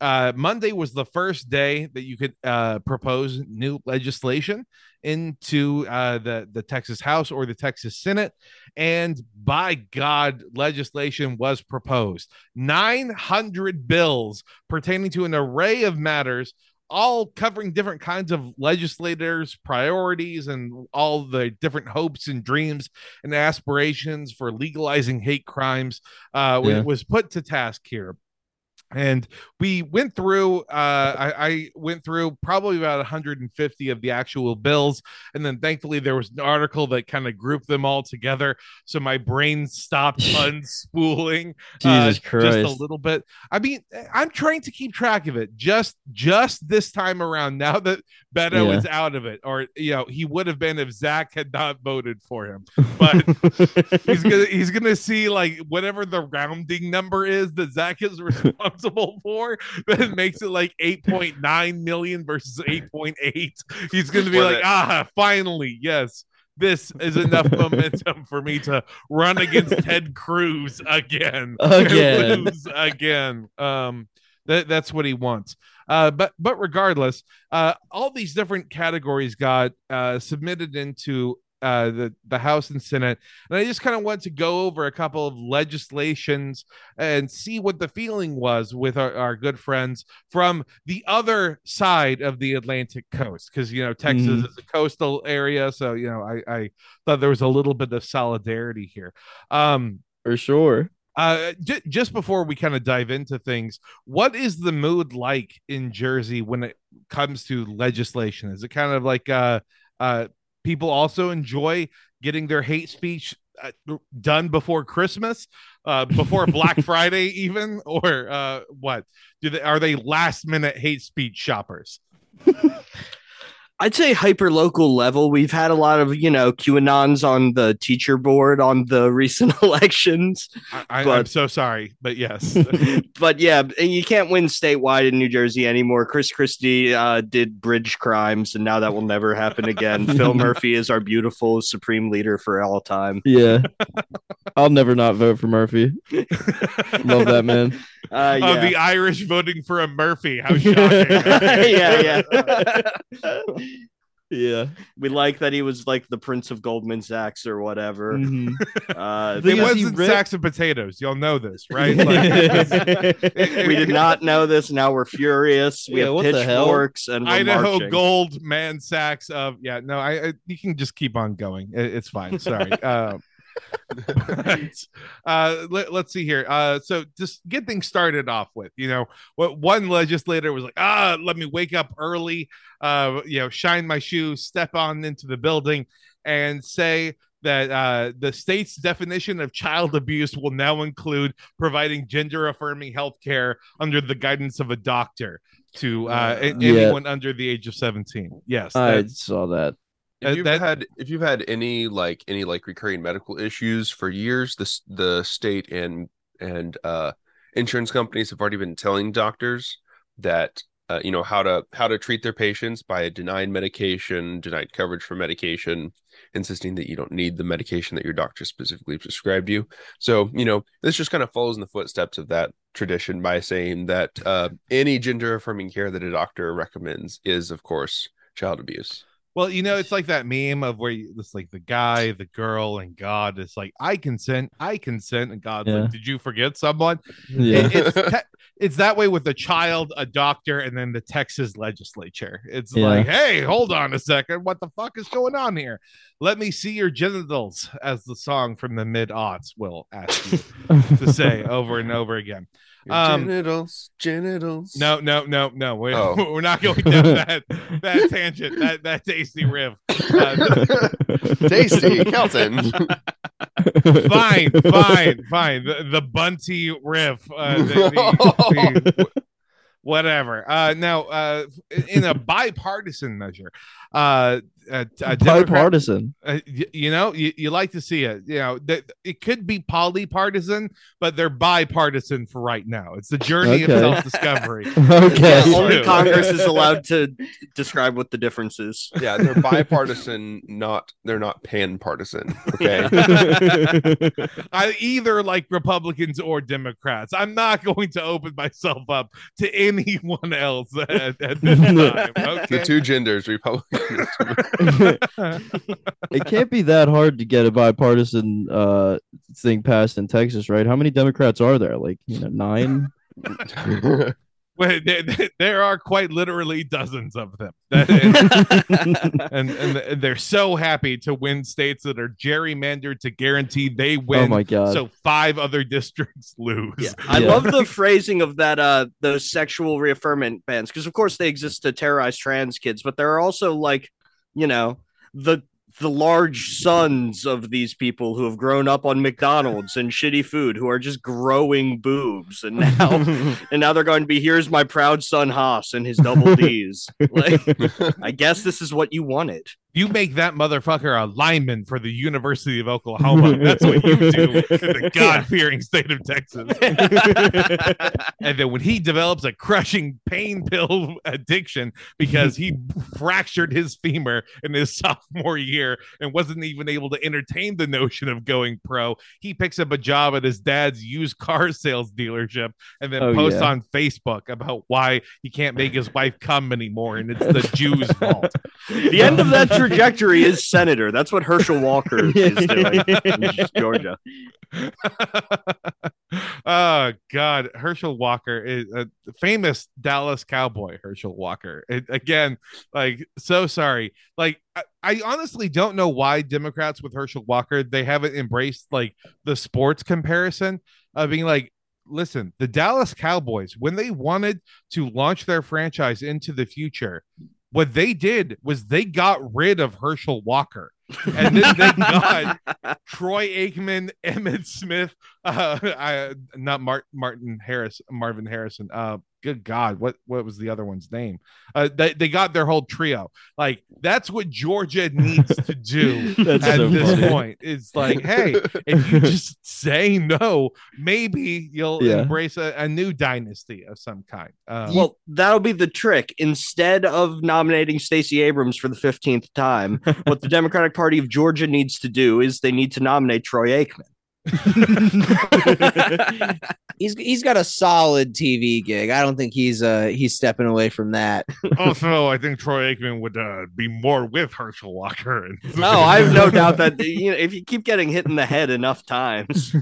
Uh, Monday was the first day that you could uh, propose new legislation into uh, the, the Texas House or the Texas Senate. And by God, legislation was proposed. nine hundred bills pertaining to an array of matters, all covering different kinds of legislators' priorities and all the different hopes and dreams and aspirations for legalizing hate crimes. Uh, yeah. It was put to task here. And we went through, uh, I, I went through probably about one hundred fifty of the actual bills. And then thankfully there was an article that kind of grouped them all together. So my brain stopped unspooling uh, Jesus Christ. just a little bit. I mean, I'm trying to keep track of it just, just this time around now that Beto yeah. is out of it, or, you know, he would have been if Zach had not voted for him, but he's gonna, he's going to see like whatever the rounding number is that Zach is responsible for, that makes it like eight point nine million versus eight point eight. He's gonna be like, ah, finally, yes, this is enough momentum for me to run against Ted Cruz again, again, lose again. Um, that that's what he wants. Uh, but but regardless, uh, all these different categories got uh submitted into Uh, the, the House and Senate. And I just kind of want to go over a couple of legislations and see what the feeling was with our, our good friends from the other side of the Atlantic coast. Because, you know, Texas mm. is a coastal area. So, you know, I, I thought there was a little bit of solidarity here. Um, For sure. Uh, j- just before we kind of dive into things, what is the mood like in Jersey when it comes to legislation? Is it kind of like... Uh, uh, People also enjoy getting their hate speech uh, done before Christmas, uh, before Black Friday, even, or uh, what? Do they are they last minute hate speech shoppers? I'd say hyper local level. We've had a lot of, you know, QAnons on the teacher board on the recent elections. I, but, I'm so sorry, but yes. But yeah, and you can't win statewide in New Jersey anymore. Chris Christie uh, did bridge crimes, and now that will never happen again. Phil Murphy is our beautiful supreme leader for all time. Yeah. I'll never not vote for Murphy. Love that man. Uh, yeah. Oh, the Irish voting for a Murphy. How shocking. Yeah, yeah. Yeah. We like that he was like the Prince of Goldman Sachs or whatever. Mm-hmm. Uh, it wasn't ripped... sacks and potatoes. Y'all know this, right? Like, we did not know this. Now we're furious. We yeah, have pitchforks and we're Idaho marching. Gold man sacks of yeah. No, I, I you can just keep on going. It, it's fine. Sorry. Um, uh let, let's see here uh so just get things started off with, you know, what one legislator was like, ah let me wake up early, uh you know, shine my shoes, step on into the building, and say that uh the state's definition of child abuse will now include providing gender affirming health care under the guidance of a doctor to uh yeah. anyone under the age of seventeen. Yes, I saw that. If you've that, had if you've had any like any like recurring medical issues for years, the the state and and uh, insurance companies have already been telling doctors that uh, you know how to how to treat their patients by denying medication, denying coverage for medication, insisting that you don't need the medication that your doctor specifically prescribed you. So you know this just kind of follows in the footsteps of that tradition by saying that uh, any gender affirming care that a doctor recommends is, of course, child abuse. Well, you know, it's like that meme of where you, it's like the guy, the girl, and God. It's like, I consent, I consent, and God's yeah. like, did you forget someone? Yeah. It, it's, te- it's that way with a child, a doctor, and then the Texas legislature. It's yeah. like, hey, hold on a second. What the fuck is going on here? Let me see your genitals, as the song from the mid-aughts will ask you to say over and over again. Um, genitals, genitals. No, no, no, no. We're, oh. we're not going down that that tangent. That that tasty riff. Uh, tasty Kelton. Fine, fine, fine. The, the Bunty riff. Uh, the, the, the, the, whatever. Uh, now, uh, in a bipartisan measure, uh, a, a bipartisan. Democrat, uh, you, you know, you, you like to see it. You know, th- it could be polypartisan, but they're bipartisan for right now. It's the journey okay. of self-discovery. Okay, yeah, only Congress is allowed to describe what the difference is. Yeah, they're bipartisan, not they're not pan-partisan. Okay, I either like Republicans or Democrats. I'm not going to open myself up to anyone else at, at this time. Okay. The two genders, Republicans. It can't be that hard to get a bipartisan uh thing passed in Texas, right? How many Democrats are there? Like, you know, nine? Well, there, there are quite literally dozens of them. and, and they're so happy to win states that are gerrymandered to guarantee they win. Oh my God. So five other districts lose. Yeah. I yeah. love the phrasing of that, uh, those sexual reaffirmation bans, because of course they exist to terrorize trans kids, but there are also like, you know, the the large sons of these people who have grown up on McDonald's and shitty food, who are just growing boobs, and now and now they're going to be, here's my proud son Haas and his double D's. Like, I guess this is what you wanted. You make that motherfucker a lineman for the University of Oklahoma. That's what you do in the God-fearing state of Texas. And then when he develops a crushing pain pill addiction because he fractured his femur in his sophomore year and wasn't even able to entertain the notion of going pro, he picks up a job at his dad's used car sales dealership and then oh, posts yeah. on Facebook about why he can't make his wife come anymore, and it's the Jews' fault. The end of that trajectory is senator. That's what Herschel Walker is doing in Georgia. Oh God, Herschel Walker is a famous Dallas cowboy. Herschel Walker, it, again, like, so sorry. Like, I, I honestly don't know why Democrats with Herschel Walker, they haven't embraced like the sports comparison of being like, listen, the Dallas Cowboys, when they wanted to launch their franchise into the future, what they did was they got rid of Herschel Walker. And then thank God, Troy Aikman, Emmett Smith, uh, I, not Mart, Martin Harris, Marvin Harrison. Uh, good God, what what was the other one's name? Uh, they they got their whole trio. Like that's what Georgia needs to do at so this funny. point. It's like, hey, if you just say no, maybe you'll yeah. embrace a, a new dynasty of some kind. Uh, well, that'll be the trick. Instead of nominating Stacey Abrams for the fifteenth time, what the Democratic Party of Georgia needs to do is they need to nominate Troy Aikman. he's he's got a solid T V gig. I don't think he's uh he's stepping away from that. Also, I think Troy Aikman would uh, be more with Herschel Walker. And- oh, I have no doubt that you know if you keep getting hit in the head enough times,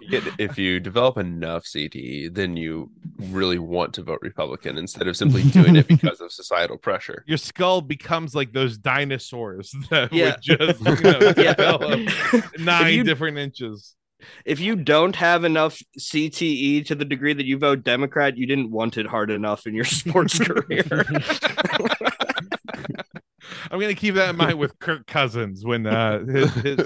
if you develop enough C T E, then you really want to vote Republican instead of simply doing it because of societal pressure. Your skull becomes like those dinosaurs that yeah. would just you know, yeah. develop nine different. inches. If you don't have enough C T E to the degree that you vote Democrat, you didn't want it hard enough in your sports career. I'm gonna keep that in mind with Kirk Cousins when uh his, his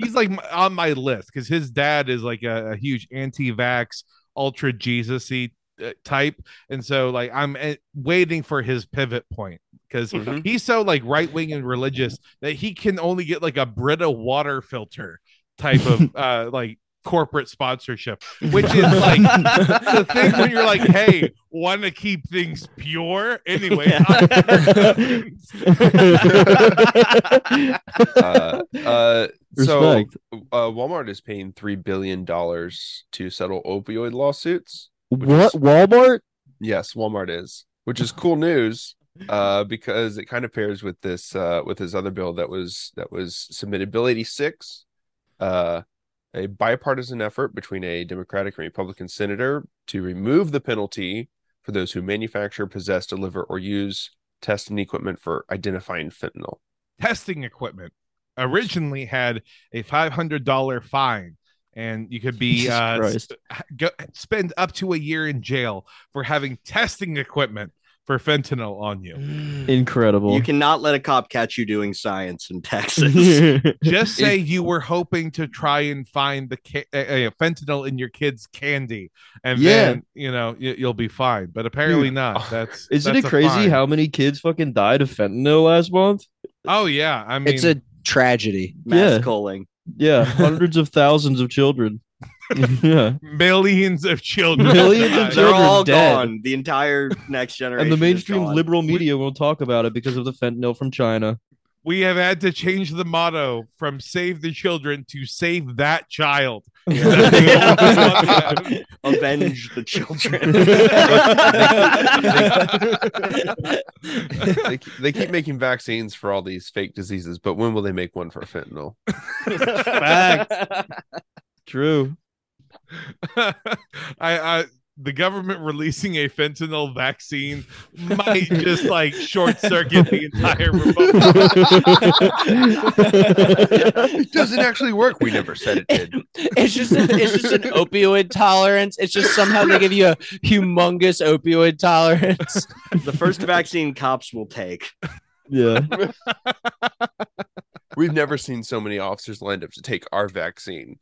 he's like on my list because his dad is like a, a huge anti-vax, ultra Jesus-y uh, type, and so like I'm uh, waiting for his pivot point. Because mm-hmm. he's so like right-wing and religious that he can only get like a Brita water filter type of uh like corporate sponsorship, which is like the thing when you're like, hey, want to keep things pure anyway. Yeah. uh, uh, so uh, Walmart is paying three billion dollars to settle opioid lawsuits. What is, Walmart? Yes, Walmart is, which is cool news. Uh, because it kind of pairs with this uh, with his other bill that was that was submitted, Bill eighty-six, uh, a bipartisan effort between a Democratic and Republican senator to remove the penalty for those who manufacture, possess, deliver, or use testing equipment for identifying fentanyl. Testing equipment originally had a five hundred dollars fine. And you could be uh, sp- go- spend up to a year in jail for having testing equipment for fentanyl on you. Incredible. You cannot let a cop catch you doing science in Texas. Just say you were hoping to try and find the ca- uh, fentanyl in your kid's candy, and yeah. then you know y- you'll be fine. But apparently not. That's isn't that's it crazy fine. How many kids fucking died of fentanyl last month? Oh yeah, I mean it's a tragedy. Mass yeah. culling. Yeah, hundreds of thousands of children. Yeah, millions of children. Millions of children. They're all dead. Gone. The entire next generation. And the mainstream liberal media won't talk about it because of the fentanyl from China. We have had to change the motto from "Save the Children" to "Save That Child." Yeah. Avenge the children. they, keep, they keep making vaccines for all these fake diseases, but when will they make one for fentanyl? Facts. True. I, I the government releasing a fentanyl vaccine might just like short circuit the entire republic. It doesn't actually work. We never said it did. It's just an, it's just an opioid tolerance. It's just somehow they give you a humongous opioid tolerance. The first vaccine cops will take. Yeah. We've never seen so many officers lined up to take our vaccine.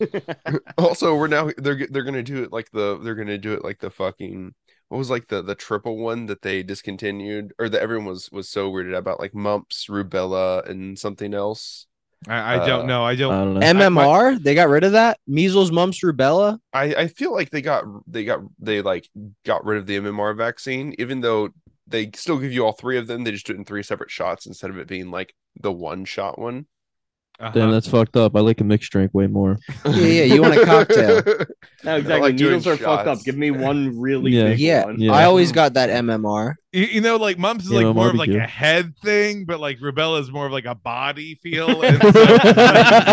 Also, we're now they're they're gonna do it like the they're gonna do it like the fucking what was like the the triple one that they discontinued or that everyone was was so weirded about, like mumps, rubella, and something else. I, I uh, don't know. I don't, I don't know. M M R. I, my, they got rid of that. Measles, mumps, rubella. I I feel like they got they got they like got rid of the M M R vaccine, even though they still give you all three of them. They just do it in three separate shots instead of it being like the one shot one. Uh-huh. Damn, that's fucked up. I like a mixed drink way more. Yeah, yeah, you want a cocktail. No, exactly. Like needles are shots. Fucked up. Give me one really yeah. big yeah. one. Yeah, I always got that M M R. You, you know, like mumps is yeah, like M M R more of like a head thing, but like rubella is more of like a body feel. And so, like,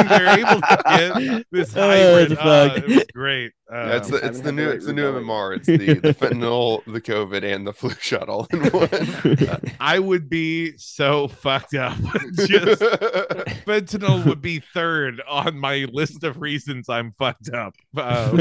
they're able to get this hybrid. Oh, uh, it was great. Um, yeah, it's the, it's the new it's the new M M R. It's the, the fentanyl, the COVID, and the flu shot all in one. Uh, I would be so fucked up. Just fentanyl would be third on my list of reasons I'm fucked up uh,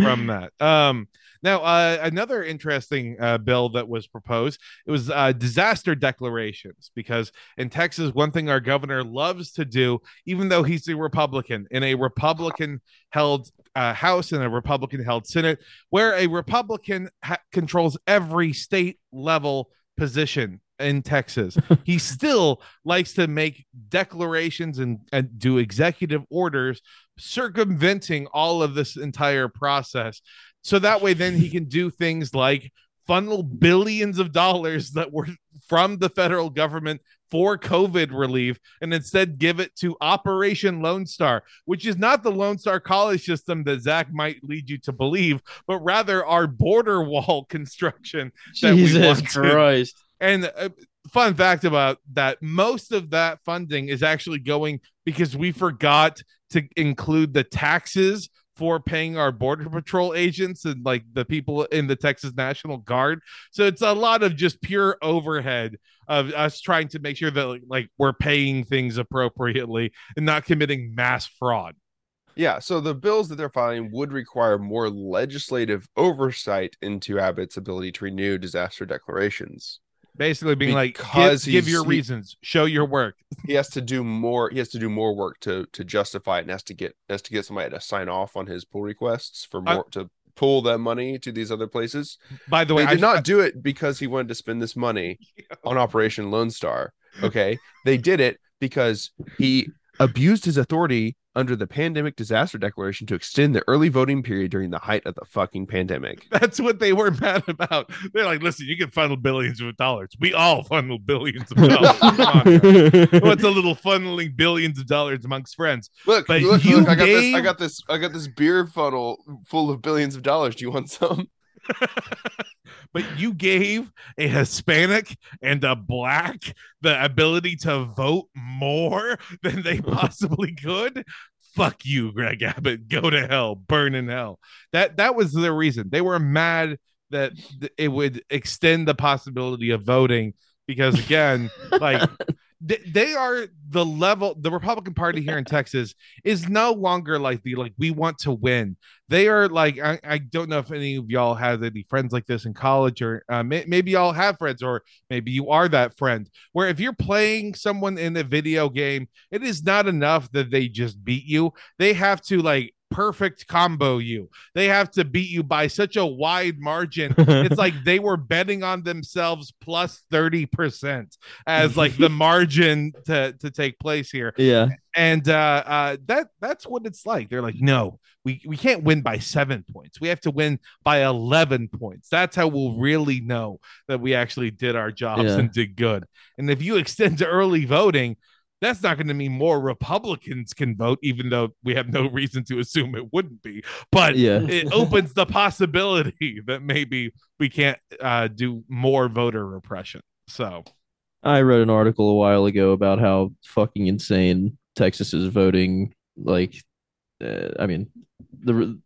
from that. Um, now, uh, another interesting uh, bill that was proposed, it was uh, disaster declarations, because in Texas, one thing our governor loves to do, even though he's a Republican, in a Republican-held uh, House and a Republican-held Senate, where a Republican ha- controls every state-level position in Texas, he still likes to make declarations and, and do executive orders circumventing all of this entire process. So that way, then he can do things like funnel billions of dollars that were from the federal government for COVID relief and instead give it to Operation Lone Star, which is not the Lone Star college system that Zach might lead you to believe, but rather our border wall construction. That Jesus we want Christ. To. And uh, fun fact about that, most of that funding is actually going because we forgot to include the taxes for paying our border patrol agents and like the people in the Texas National Guard. So it's a lot of just pure overhead of us trying to make sure that like we're paying things appropriately and not committing mass fraud. Yeah, so the bills that they're filing would require more legislative oversight into Abbott's ability to renew disaster declarations. Basically being because like, give, give your reasons, show your work. He has to do more. He has to do more work to to justify it, and has to get has to get somebody to sign off on his pull requests for more uh, to pull that money to these other places. By the way, they did I, not I, do it because he wanted to spend this money yeah. on Operation Lone Star. Okay, they did it because he abused his authority under the pandemic disaster declaration to extend the early voting period during the height of the fucking pandemic. That's what they were mad about. They're like, listen, you can funnel billions of dollars. We all funnel billions of dollars. What's a little funneling billions of dollars amongst friends? Look, but look, you look I, got gave... this, I got this. I got this beer funnel full of billions of dollars. Do you want some? But you gave a Hispanic and a Black the ability to vote more than they possibly could. Fuck you, Greg Abbott. Go to hell. Burn in hell. That that was the reason. They were mad that it would extend the possibility of voting because, again, like... They are the level. The Republican Party here in Texas is no longer like the like we want to win. They are like I, I don't know if any of y'all had any friends like this in college, or uh, may, maybe y'all have friends, or maybe you are that friend. Where if you're playing someone in a video game, it is not enough that they just beat you. They have to like perfect combo you. They have to beat you by such a wide margin. It's like they were betting on themselves plus thirty percent as like the margin to to take place here. Yeah. And uh, uh, that that's what it's like. They're like, no, we, we can't win by seven points. We have to win by eleven points. That's how we'll really know that we actually did our jobs yeah. and did good. And if you extend to early voting, that's not going to mean more Republicans can vote, even though we have no reason to assume it wouldn't be. But yeah. it opens the possibility that maybe we can't uh, do more voter repression. So I read an article a while ago about how fucking insane Texas is voting. Like, uh, I mean, the re-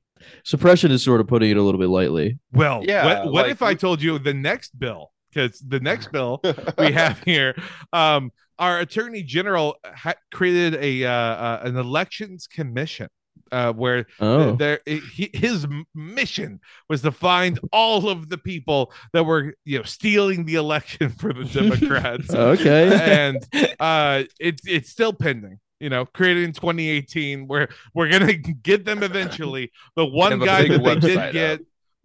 suppression is sort of putting it a little bit lightly. Well, yeah, what, what like, if I told you the next bill? Because the next bill we have here, um, our attorney general ha- created a uh, uh, an elections commission uh, where oh. there he, his mission was to find all of the people that were you know stealing the election for the Democrats. Okay, and uh, it's it's still pending. You know, created in twenty eighteen, where we're gonna get them eventually. The one guy that they did get,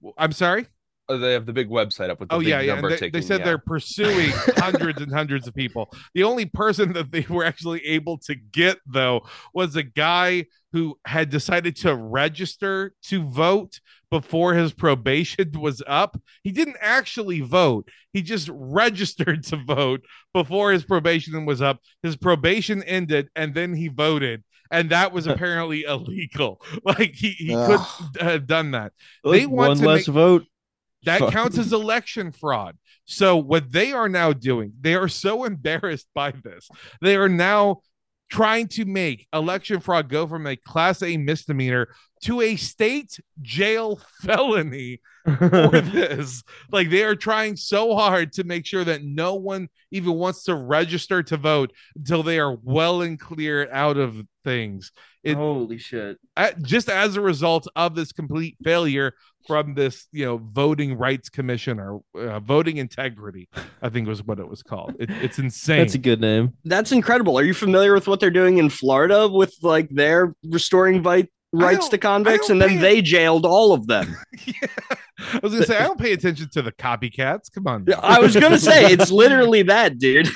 up. I'm sorry. They have the big website up with the oh, big yeah, yeah. number they, taking, they said yeah. they're pursuing hundreds and hundreds of people. The only person that they were actually able to get, though, was a guy who had decided to register to vote before his probation was up. He didn't actually vote. He just registered to vote before his probation was up. His probation ended, and then he voted. And that was apparently illegal. Like, he, he could have done that. They want One to less make- vote. That counts as election fraud. So what they are now doing, they are so embarrassed by this. They are now trying to make election fraud go from a class A misdemeanor to a state jail felony for this. Like, they are trying so hard to make sure that no one even wants to register to vote until they are well and clear out of things. It, Holy shit. Uh, just as a result of this complete failure from this, you know, voting rights commission or uh, voting integrity, I think was what it was called. It, it's insane. That's a good name. That's incredible. Are you familiar with what they're doing in Florida with, like, their restoring vi- rights to convicts? And then they jailed all of them. Yeah. I was going to say, I don't pay attention to the copycats. Come on. I was going to say, it's literally that, dude.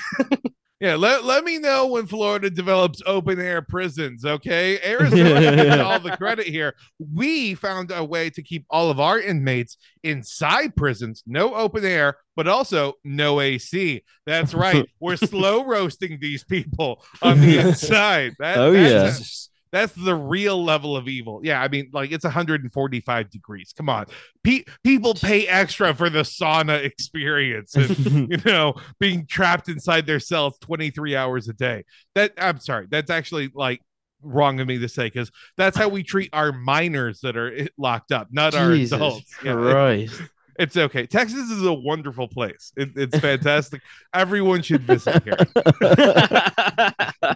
Yeah, let, let me know when Florida develops open-air prisons, okay? Arizona gets all the credit here. We found a way to keep all of our inmates inside prisons, no open air, but also no A C. That's right. We're slow roasting these people on the inside. That, oh, that's yeah. A- That's the real level of evil. Yeah, I mean, like, it's one hundred forty-five degrees. Come on. Pe- people pay extra for the sauna experience and, you know, being trapped inside their cells twenty-three hours a day. That I'm sorry. That's actually, like, wrong of me to say, because that's how we treat our minors that are locked up, not our Jesus adults. Christ. Yeah, it's, it's okay. Texas is a wonderful place. It, it's fantastic. Everyone should visit here.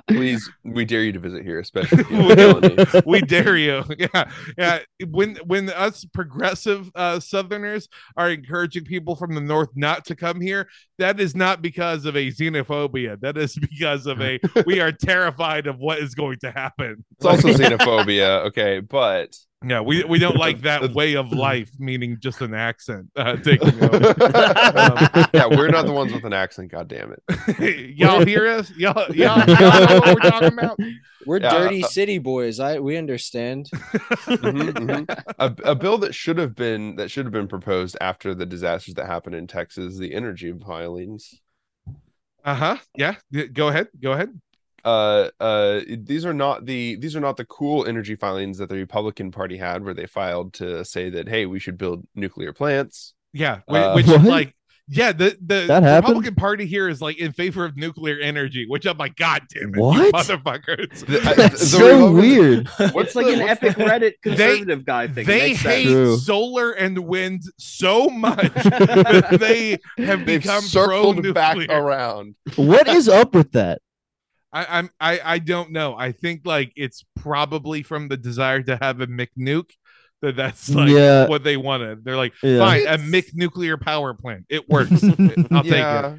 Please, we dare you to visit here, especially. we, we dare you. Yeah, yeah. When when us progressive uh, Southerners are encouraging people from the North not to come here, that is not because of a xenophobia. That is because of a we are terrified of what is going to happen. It's also xenophobia, okay, but. Yeah, we, we don't like that way of life, meaning just an accent. Uh, taking over. Um, yeah, we're not the ones with an accent, goddammit. Y'all hear us? Y'all, y'all, y'all know what we're talking about? We're yeah. dirty city boys. I We understand. Mm-hmm, mm-hmm. A, a bill that should have been that should have been proposed after the disasters that happened in Texas, the energy filings. Uh-huh. Yeah. Go ahead. Go ahead. Uh, uh, these are not the these are not the cool energy filings that the Republican Party had, where they filed to say that, hey, we should build nuclear plants. Yeah, uh, which what? like yeah, the the Republican Party here is like in favor of nuclear energy, which I'm like, God damn it, what? You motherfuckers! The, I, That's the so weird. What's like an epic Reddit conservative they, guy thing? They hate true. solar and wind so much that they have They've become pro-nuclear. Back around. What is up with that? I, I'm I I don't know. I think, like, it's probably from the desire to have a McNuke that that's like yeah. what they wanted. They're like, yeah. fine, it's... a McNuclear power plant. It works. I'll yeah. take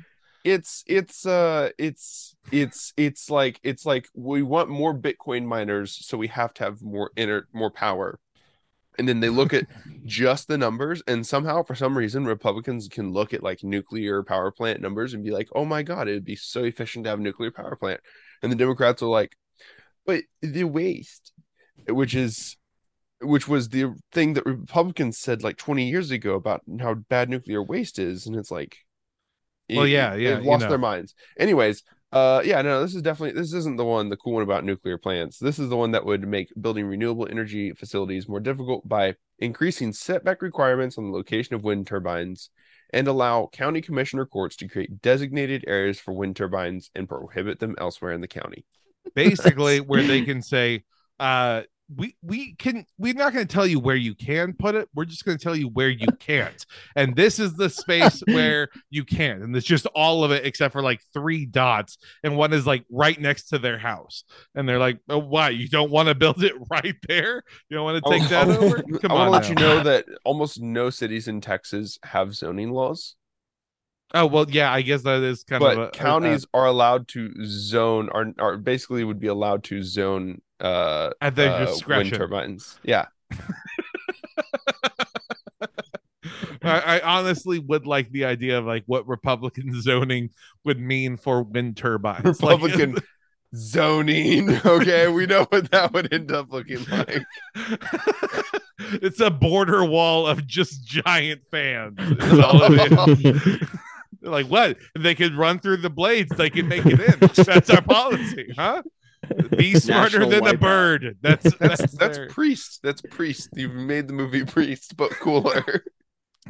it. It's it's uh it's it's it's like it's like we want more Bitcoin miners, so we have to have more inner more power. And then they look at just the numbers, and somehow, for some reason, Republicans can look at, like, nuclear power plant numbers and be like, oh my God, it would be so efficient to have a nuclear power plant. And the Democrats are like, but the waste, which is which was the thing that Republicans said like twenty years ago about how bad nuclear waste is. And it's like, well, it, yeah, yeah, they've lost you know. their minds. Anyways. Uh yeah no this is definitely this isn't the one the cool one about nuclear plants. This is the one that would make building renewable energy facilities more difficult by increasing setback requirements on the location of wind turbines, and allow county commissioner courts to create designated areas for wind turbines and prohibit them elsewhere in the county. Basically, where they can say, uh we we can we're not going to tell you where you can put it, we're just going to tell you where you can't, and this is the space where you can, and it's just all of it except for like three dots, and one is like right next to their house, and they're like, oh, why you don't want to build it right there, you don't want to take I'll, that I'll, over come I want to let now. You know that almost no cities in Texas have zoning laws. Oh, well, yeah, I guess that is kind but of. But counties a, a, are allowed to zone, are are basically would be allowed to zone uh, at their uh, discretion. Wind turbines. Yeah. I, I honestly would like the idea of like what Republican zoning would mean for wind turbines. Republican like, zoning. Okay, we know what that would end up looking like. It's a border wall of just giant fans. Is all it is. Like, what if they could run through the blades? They can make it in. That's our policy, huh? Be smarter National than a bird. That's that's that's, that's Priest. That's Priest. You've made the movie Priest, but cooler.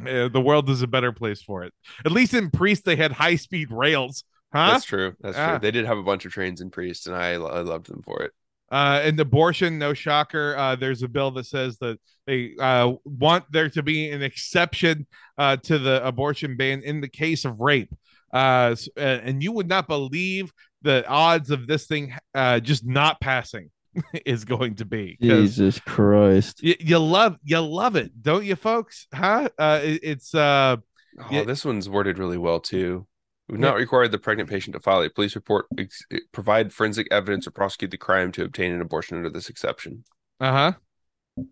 Yeah, the world is a better place for it. At least in Priest, they had high speed rails, huh? That's true. That's ah. true. They did have a bunch of trains in Priest, and I I loved them for it. Uh, and abortion, no shocker. Uh, there's a bill that says that they uh, want there to be an exception uh, to the abortion ban in the case of rape. Uh, and you would not believe the odds of this thing uh, just not passing is going to be. Jesus Christ! Y- you love, you love it, don't you, folks? Huh? Uh, it, it's. Uh, oh, y- this one's worded really well too. We've not required the pregnant patient to file a police report, ex- provide forensic evidence, or prosecute the crime to obtain an abortion under this exception. Uh huh.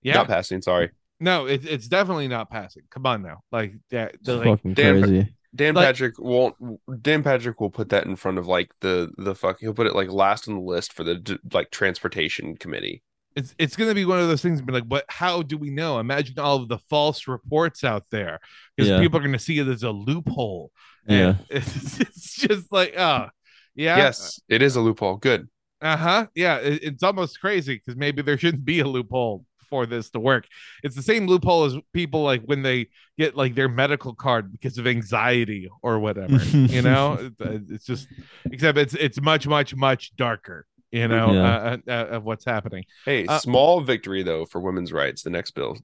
Yeah. Not passing. Sorry. No, it, it's definitely not passing. Come on now, like that. It's like, fucking Dan, crazy. Dan like, Patrick won't. Dan Patrick will put that in front of like the the fuck. He'll put it like last on the list for the like transportation committee. It's it's going to be one of those things. Be like, but how do we know? Imagine all of the false reports out there because yeah. people are going to see it as a loophole. Yeah, it's, it's just like, oh, yeah, yes, it is a loophole. Good. Uh huh. Yeah, it, it's almost crazy because maybe there shouldn't be a loophole for this to work. It's the same loophole as people like when they get like their medical card because of anxiety or whatever. You know, it, it's just except it's it's much, much, much darker. You know, yeah. uh, uh, uh, of what's happening. Hey, uh, small victory, though, for women's rights. The next bill.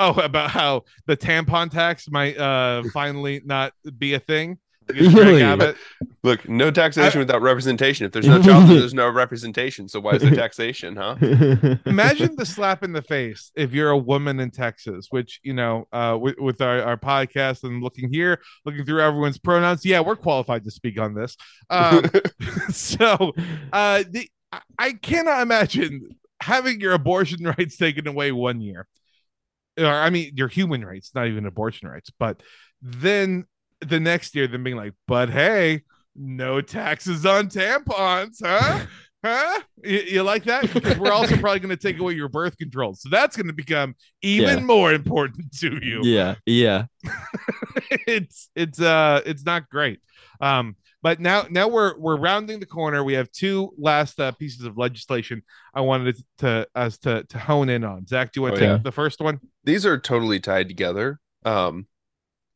Oh, about how the tampon tax might uh, finally not be a thing. Really? Abbott. Look, no taxation I, without representation. If there's no child, there's no representation. So why is there taxation, huh? Imagine the slap in the face if you're a woman in Texas, which, you know, uh, w- with our, our podcast and looking here, looking through everyone's pronouns. Yeah, we're qualified to speak on this. Um, so uh, the, I cannot imagine having your abortion rights taken away one year. Or, I mean, your human rights, not even abortion rights. But then... the next year, them being like, but hey, no taxes on tampons, huh? Huh? You, you like that? Because we're also probably going to take away your birth control. So that's going to become even yeah. more important to you. Yeah. Yeah. It's, it's, uh, it's not great. Um, but now, now we're, we're rounding the corner. We have two last uh, pieces of legislation I wanted to, us to, to hone in on. Zach, do you want to oh, take yeah. the first one? These are totally tied together. Um,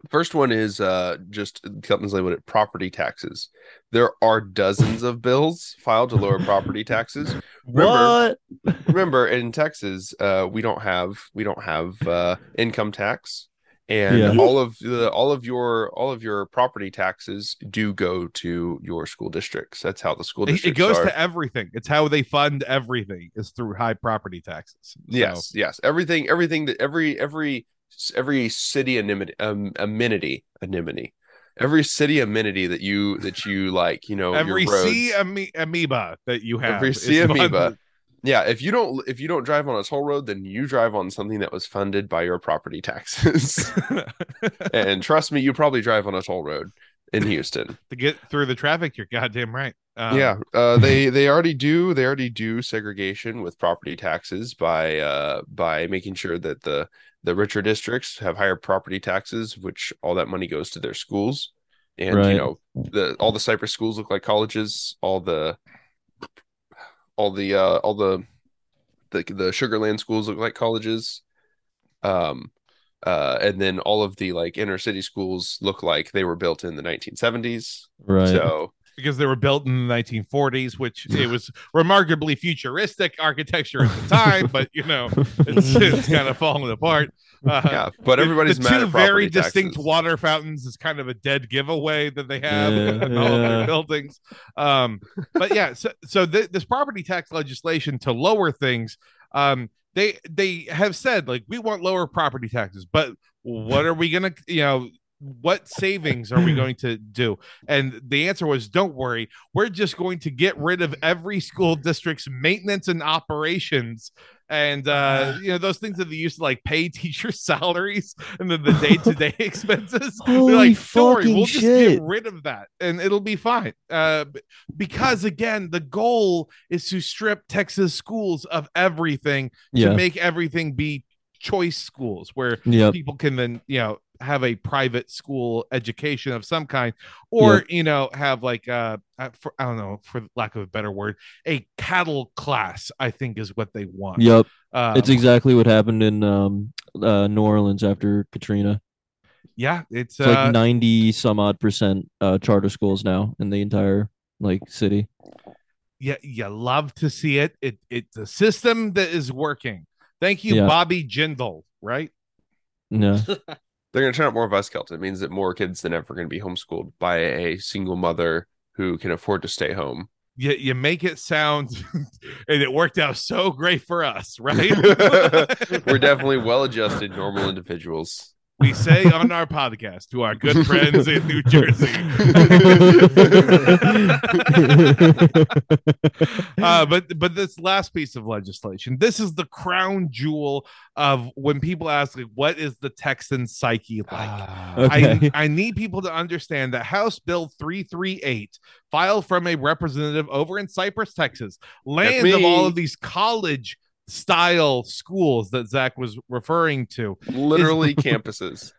First one is uh, just Kelton's labeled it property taxes. There are dozens of bills filed to lower property taxes. Remember, what? Remember, in Texas, uh, we don't have we don't have uh, income tax, and yeah. all of the, all of your all of your property taxes do go to your school districts. That's how the school districts it, it goes are. to everything. It's how they fund everything is through high property taxes. So. Yes, yes, everything, everything that every every. every city amenity, um, amenity, amenity, every city amenity that you that you like, you know, every your roads, sea ami- amoeba that you have, every sea amoeba. Funded. Yeah, if you don't if you don't drive on a toll road, then you drive on something that was funded by your property taxes. And trust me, you probably drive on a toll road in Houston to get through the traffic. You're goddamn right. Um, yeah, uh, they they already do they already do segregation with property taxes by uh, by making sure that the the richer districts have higher property taxes, which all that money goes to their schools. And, right. you know, the, all the Cypress schools look like colleges. All the, all the, uh, all the, the, the Sugarland schools look like colleges. Um, uh, and then all of the like inner city schools look like they were built in the nineteen seventies. Right. So, because they were built in the nineteen forties, which it was remarkably futuristic architecture at the time, but you know, it's, it's kind of falling apart. Uh, yeah, but everybody's the, the mad two at very taxes. Distinct water fountains is kind of a dead giveaway that they have yeah, in all yeah. of their buildings. Um, but yeah, so so th- this property tax legislation to lower things, um, they they have said like we want lower property taxes, but what are we gonna you know? What savings are we going to do? And the answer was, don't worry. We're just going to get rid of every school district's maintenance and operations. And, uh, you know, those things that they used to like pay teacher salaries and then the day to day expenses. Holy like, don't worry, we'll shit. just get rid of that and it'll be fine. Uh, because, again, the goal is to strip Texas schools of everything yeah. to make everything be choice schools where yep. people can then, you know, have a private school education of some kind, or yeah. you know, have like uh, for, I don't know, for lack of a better word, a cattle class. I think is what they want. Yep, um, it's exactly what happened in um, uh, New Orleans after Katrina. Yeah, it's, it's uh, like ninety some odd percent uh, charter schools now in the entire like city. you, you love to see it. It it's a system that is working. Thank you, yeah. Bobby Jindal, right? No. They're going to turn out more of us, Kelton. It means that more kids than ever are going to be homeschooled by a single mother who can afford to stay home. You, you make it sound, and it worked out so great for us, right? We're definitely well-adjusted, normal individuals. We say on our podcast to our good friends in New Jersey. uh, but but this last piece of legislation, this is the crown jewel of when people ask, like, what is the Texan psyche like? Ah, okay. I, I need people to understand that House Bill three thirty-eight, filed from a representative over in Cypress, Texas, land of all of these college style schools that Zach was referring to, literally is, campuses.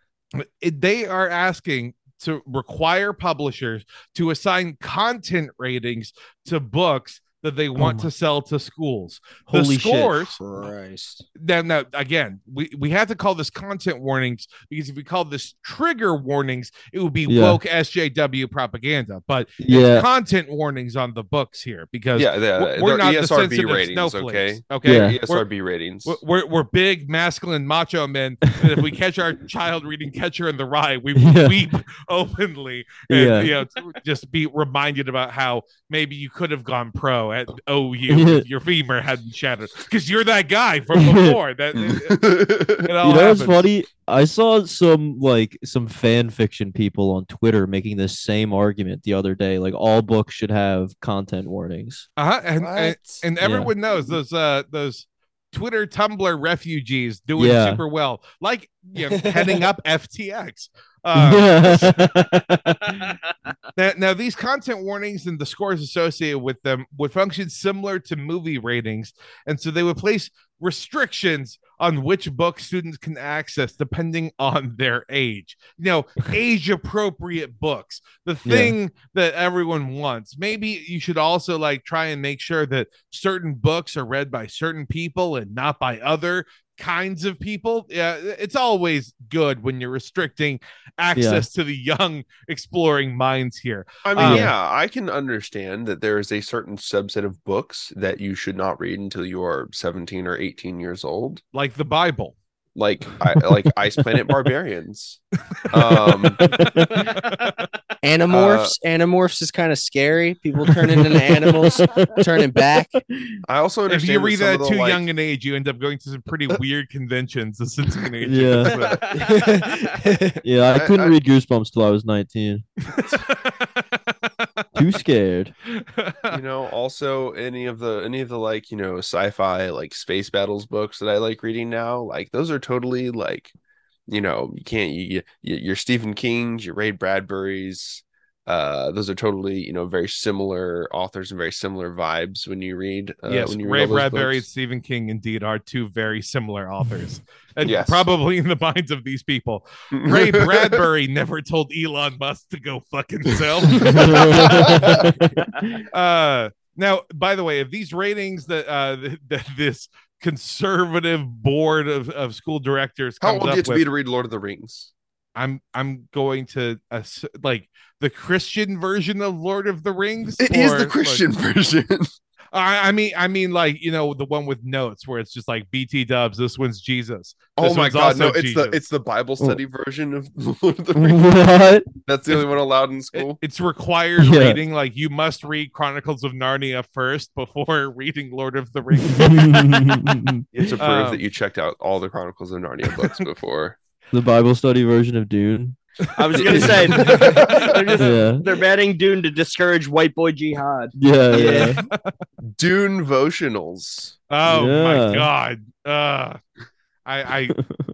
They are asking to require publishers to assign content ratings to books that they want oh to sell to schools. The Holy scores, shit, Christ. Now, now, again, we, we have to call this content warnings, because if we call this trigger warnings, it would be yeah. woke S J W propaganda. But yeah. it's content warnings on the books here, because yeah, yeah. we're not E S R B the sensitive ratings, snowflakes. Okay, okay? Yeah. E S R B we're, ratings. We're, we're big, masculine, macho men, and if we catch our child reading Catcher in the Rye, we yeah. weep openly and yeah. you know, just be reminded about how maybe you could have gone pro at O U if your femur hadn't shattered, because you're that guy from before. That it, it, it all you know what's funny? I saw some like some fan fiction people on Twitter making this same argument the other day. Like, all books should have content warnings. Uh huh. And, and and everyone yeah. knows those uh those Twitter Tumblr refugees doing yeah. super well, like you know, heading up F T X. Uh, now, now these content warnings and the scores associated with them would function similar to movie ratings, and so they would place restrictions on which books students can access depending on their age. You know, age appropriate books, the thing yeah. that everyone wants. Maybe you should also like try and make sure that certain books are read by certain people and not by other kinds of people. Yeah, it's always good when you're restricting access yeah. to the young exploring minds here. I mean, um, yeah, I can understand that there is a certain subset of books that you should not read until you are seventeen or eighteen years old, like the Bible, like I, like Ice Planet Barbarians. um Animorphs. Uh, Animorphs is kind of scary. People turn into animals, turning back. I also understand if you read that, that too like... young an age, you end up going to some pretty weird conventions. As a teenager, yeah, yeah. I couldn't I, I... read Goosebumps till I was nineteen. Too scared. You know, also any of the any of the like you know sci-fi like space battles books that I like reading now, like those are totally like. You know, you can't, you, you, your Stephen King's, your Ray Bradbury's, uh, those are totally, you know, very similar authors and very similar vibes when you read. Uh, yes, when you Ray read Bradbury and Stephen King indeed are two very similar authors. And yes. probably in the minds of these people. Ray Bradbury never told Elon Musk to go fuck himself. uh, now, by the way, if these ratings that, uh, that, that this conservative board of, of school directors. How old did it be to read Lord of the Rings? I'm I'm going to uh, like the Christian version of Lord of the Rings. It or, is the Christian like, version. I, I mean, I mean, like you know, the one with notes where it's just like B T Dubs. This one's Jesus. This oh my God! No, it's Jesus. the it's the Bible study oh. version of Lord of the Rings. What? That's the only one allowed in school. It, it's required yeah. reading. Like you must read Chronicles of Narnia first before reading Lord of the Rings. It's a proof um, that you checked out all the Chronicles of Narnia books before. The Bible study version of Dune. I was gonna say they're, just, yeah. they're banning Dune to discourage white boy jihad. Yeah, yeah. Dune votionals. Oh yeah. my God! Uh, I I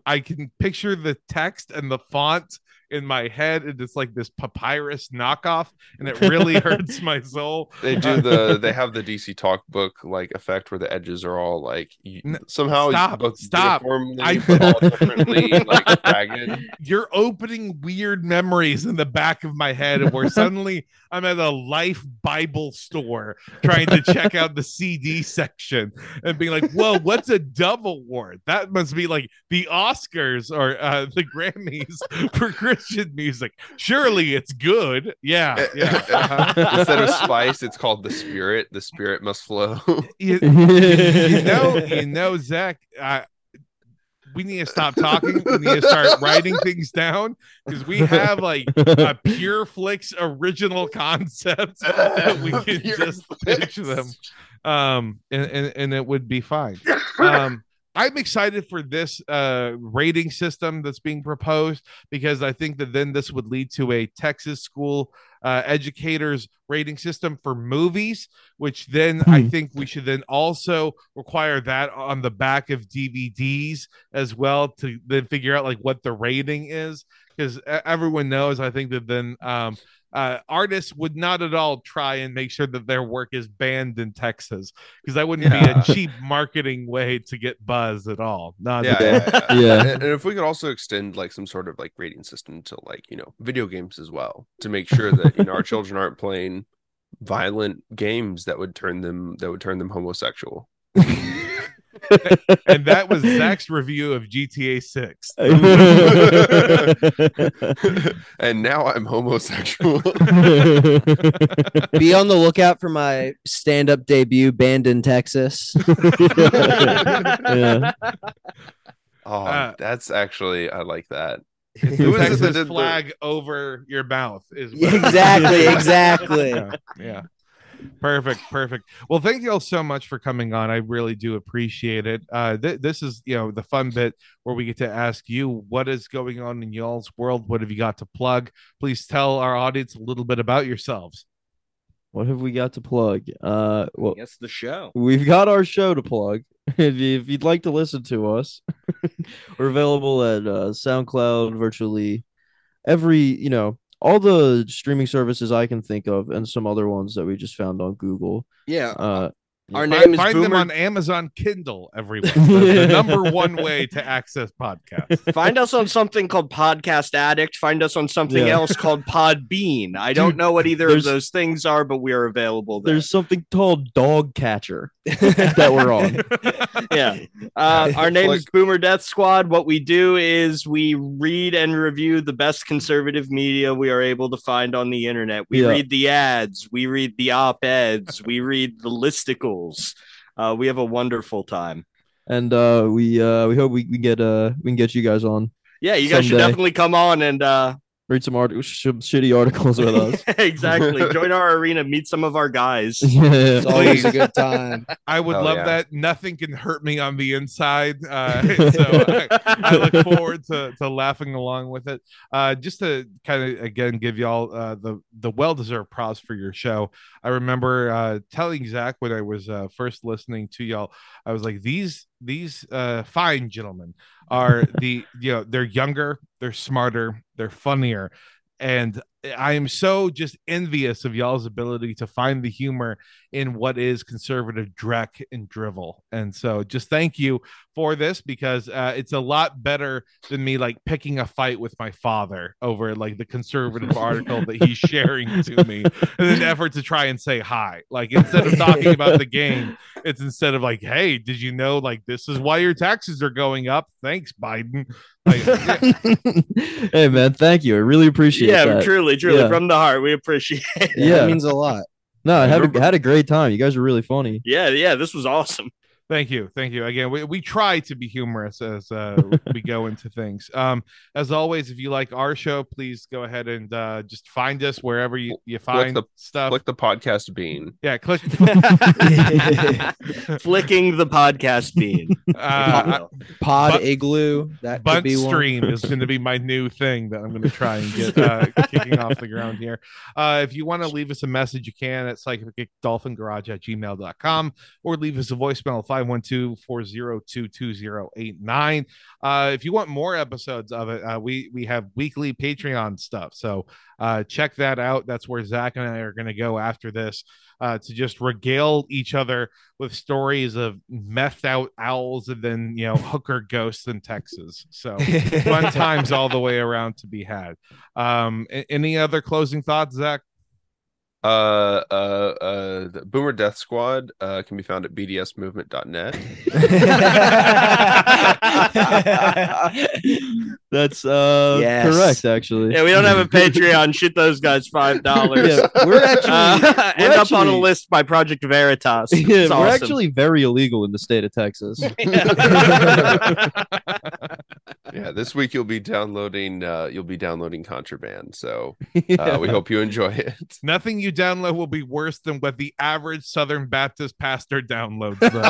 I can picture the text and the font in my head, and it's like this papyrus knockoff, and it really hurts my soul. They do the they have the D C Talk book like effect where the edges are all like you, somehow stop both stop I, but all differently, like, ragged. You're opening weird memories in the back of my head, where suddenly I'm at a Life Bible store trying to check out the C D section and being like, "Whoa, what's a Dove Award? That must be like the Oscars or uh, the Grammys for Christmas." Christian music. Surely it's good. Yeah. yeah. Uh-huh. Instead of spice, it's called the Spirit. The Spirit must flow. you, you know, you know, Zach, I, we need to stop talking. We need to start writing things down, because we have like a Pure Flix original concept that we can Pure just Flix. pitch them. Um, and, and, and it would be fine. Um, I'm excited for this uh, rating system that's being proposed, because I think that then this would lead to a Texas school uh, educators rating system for movies, which then hmm. I think we should then also require that on the back of D V Ds as well, to then figure out like what the rating is, because everyone knows, I think that then um, uh, artists would not at all try and make sure that their work is banned in Texas, because that wouldn't yeah. be a cheap marketing way to get buzz at all. Not yeah, at all. Yeah, yeah. yeah. And if we could also extend like some sort of like rating system to like, you know, video games as well, to make sure that, you know, our children aren't playing violent games that would turn them that would turn them homosexual. And that was Zach's review of G T A six. And now I'm homosexual. Be on the lookout for my stand-up debut, Banned in Texas. yeah. Oh, uh, that's actually, I like that. It's the Texas the flag over your mouth. Is what exactly, exactly. Yeah. yeah. Perfect. Perfect. Well, thank you all so much for coming on. I really do appreciate it. Uh, th- this is, you know, the fun bit where we get to ask you what is going on in y'all's world. What have you got to plug? Please tell our audience a little bit about yourselves. What have we got to plug? Uh, well, yes, the show. We've got our show to plug. If, you, if you'd like to listen to us, we're available at uh, SoundCloud, virtually every, you know, all the streaming services I can think of, and some other ones that we just found on Google. Yeah. Uh, Our name find, is find Boomer... them on Amazon Kindle, everyone. The, the number one way to access podcasts. Find us on something called Podcast Addict. Find us on something yeah. else called Podbean. I don't Dude, know what either of those things are, but we are available there. There's something called Dog Catcher that we're on. Yeah. Uh, our name like, is Boomer Death Squad. What we do is we read and review the best conservative media we are able to find on the internet. We yeah. read the ads. We read the op-eds. We read the listicles. Uh, we have a wonderful time. And uh, we uh, we hope we can get uh, we can get you guys on. Yeah, you guys someday. should definitely come on and uh, read some articles, sh- shitty articles with us. Exactly. Join our arena. Meet some of our guys. Yeah. It's always a good time. I would oh, love yeah. that. Nothing can hurt me on the inside. Uh, so I, I look forward to, to laughing along with it. Uh, just to kind of, again, give y'all uh, the, the well-deserved props for your show. I remember uh, telling Zach when I was uh, first listening to y'all, I was like, these these uh, fine gentlemen are the, you know, they're younger, they're smarter, they're funnier. And I am so just envious of y'all's ability to find the humor in what is conservative dreck and drivel. And so just thank you for this, because uh, it's a lot better than me like picking a fight with my father over like the conservative article that he's sharing to me in an effort to try and say hi. Like, instead of talking about the game, it's instead of like, hey, did you know like this is why your taxes are going up? Thanks, Biden. Like, yeah. Hey, man, thank you. I really appreciate it. Yeah, that. truly. Truly yeah. from the heart, we appreciate it. Yeah, it means a lot. No, I had a, had a great time. You guys are really funny. Yeah, yeah, this was awesome. Thank you, thank you again. We we try to be humorous as uh, we go into things. Um, as always, if you like our show, please go ahead and uh, just find us wherever you, you find click the, stuff. Click the podcast bean. Yeah, click flicking the podcast bean. Uh, Pod but, Igloo. That Bunt could be Stream one. Is going to be my new thing that I'm going to try and get uh, kicking off the ground here. Uh, if you want to leave us a message, you can at Psychic Dolphin Garage at gmail dot com, or leave us a voicemail. five one two, four zero two, two zero eight nine. Uh, if you want more episodes of it, uh, we we have weekly Patreon stuff, so uh, check that out. That's where Zach and I are going to go after this uh, to just regale each other with stories of methed out owls and then, you know, hooker ghosts in Texas. So fun times all the way around to be had. Um, any other closing thoughts, Zach? Uh, uh, uh, the Boomer Death Squad uh, can be found at b d s movement dot net. That's uh yes. correct, actually. Yeah, we don't have a Patreon. Shit, those guys five dollars. Yeah, we're actually uh, we're end actually, up on a list by Project Veritas. Yeah, it's we're awesome. Actually very illegal in the state of Texas. Yeah, yeah this week you'll be downloading uh, you'll be downloading contraband. So uh, yeah. we hope you enjoy it. Nothing you download will be worse than what the average Southern Baptist pastor downloads. Though,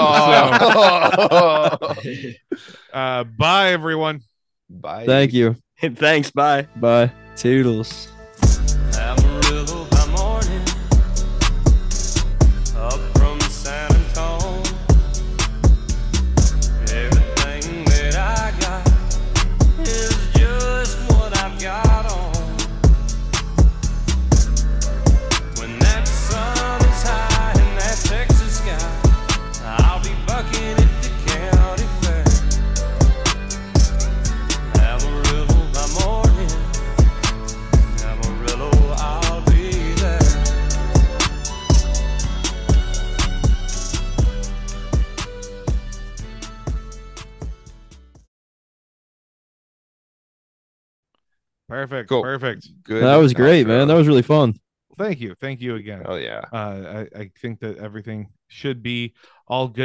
oh. so. uh, bye, everyone. Bye. Thank you. Thanks. Bye. Bye. Toodles. Amarillo by morning, up from San Antonio. Everything that I got is just what I've got on. When that sun is high in that Texas sky, I'll be bucking it. Perfect. Cool. Perfect. Good. That was great, man. That was really fun. Thank you. Thank you again. Oh, yeah. Uh, I, I think that everything should be all good.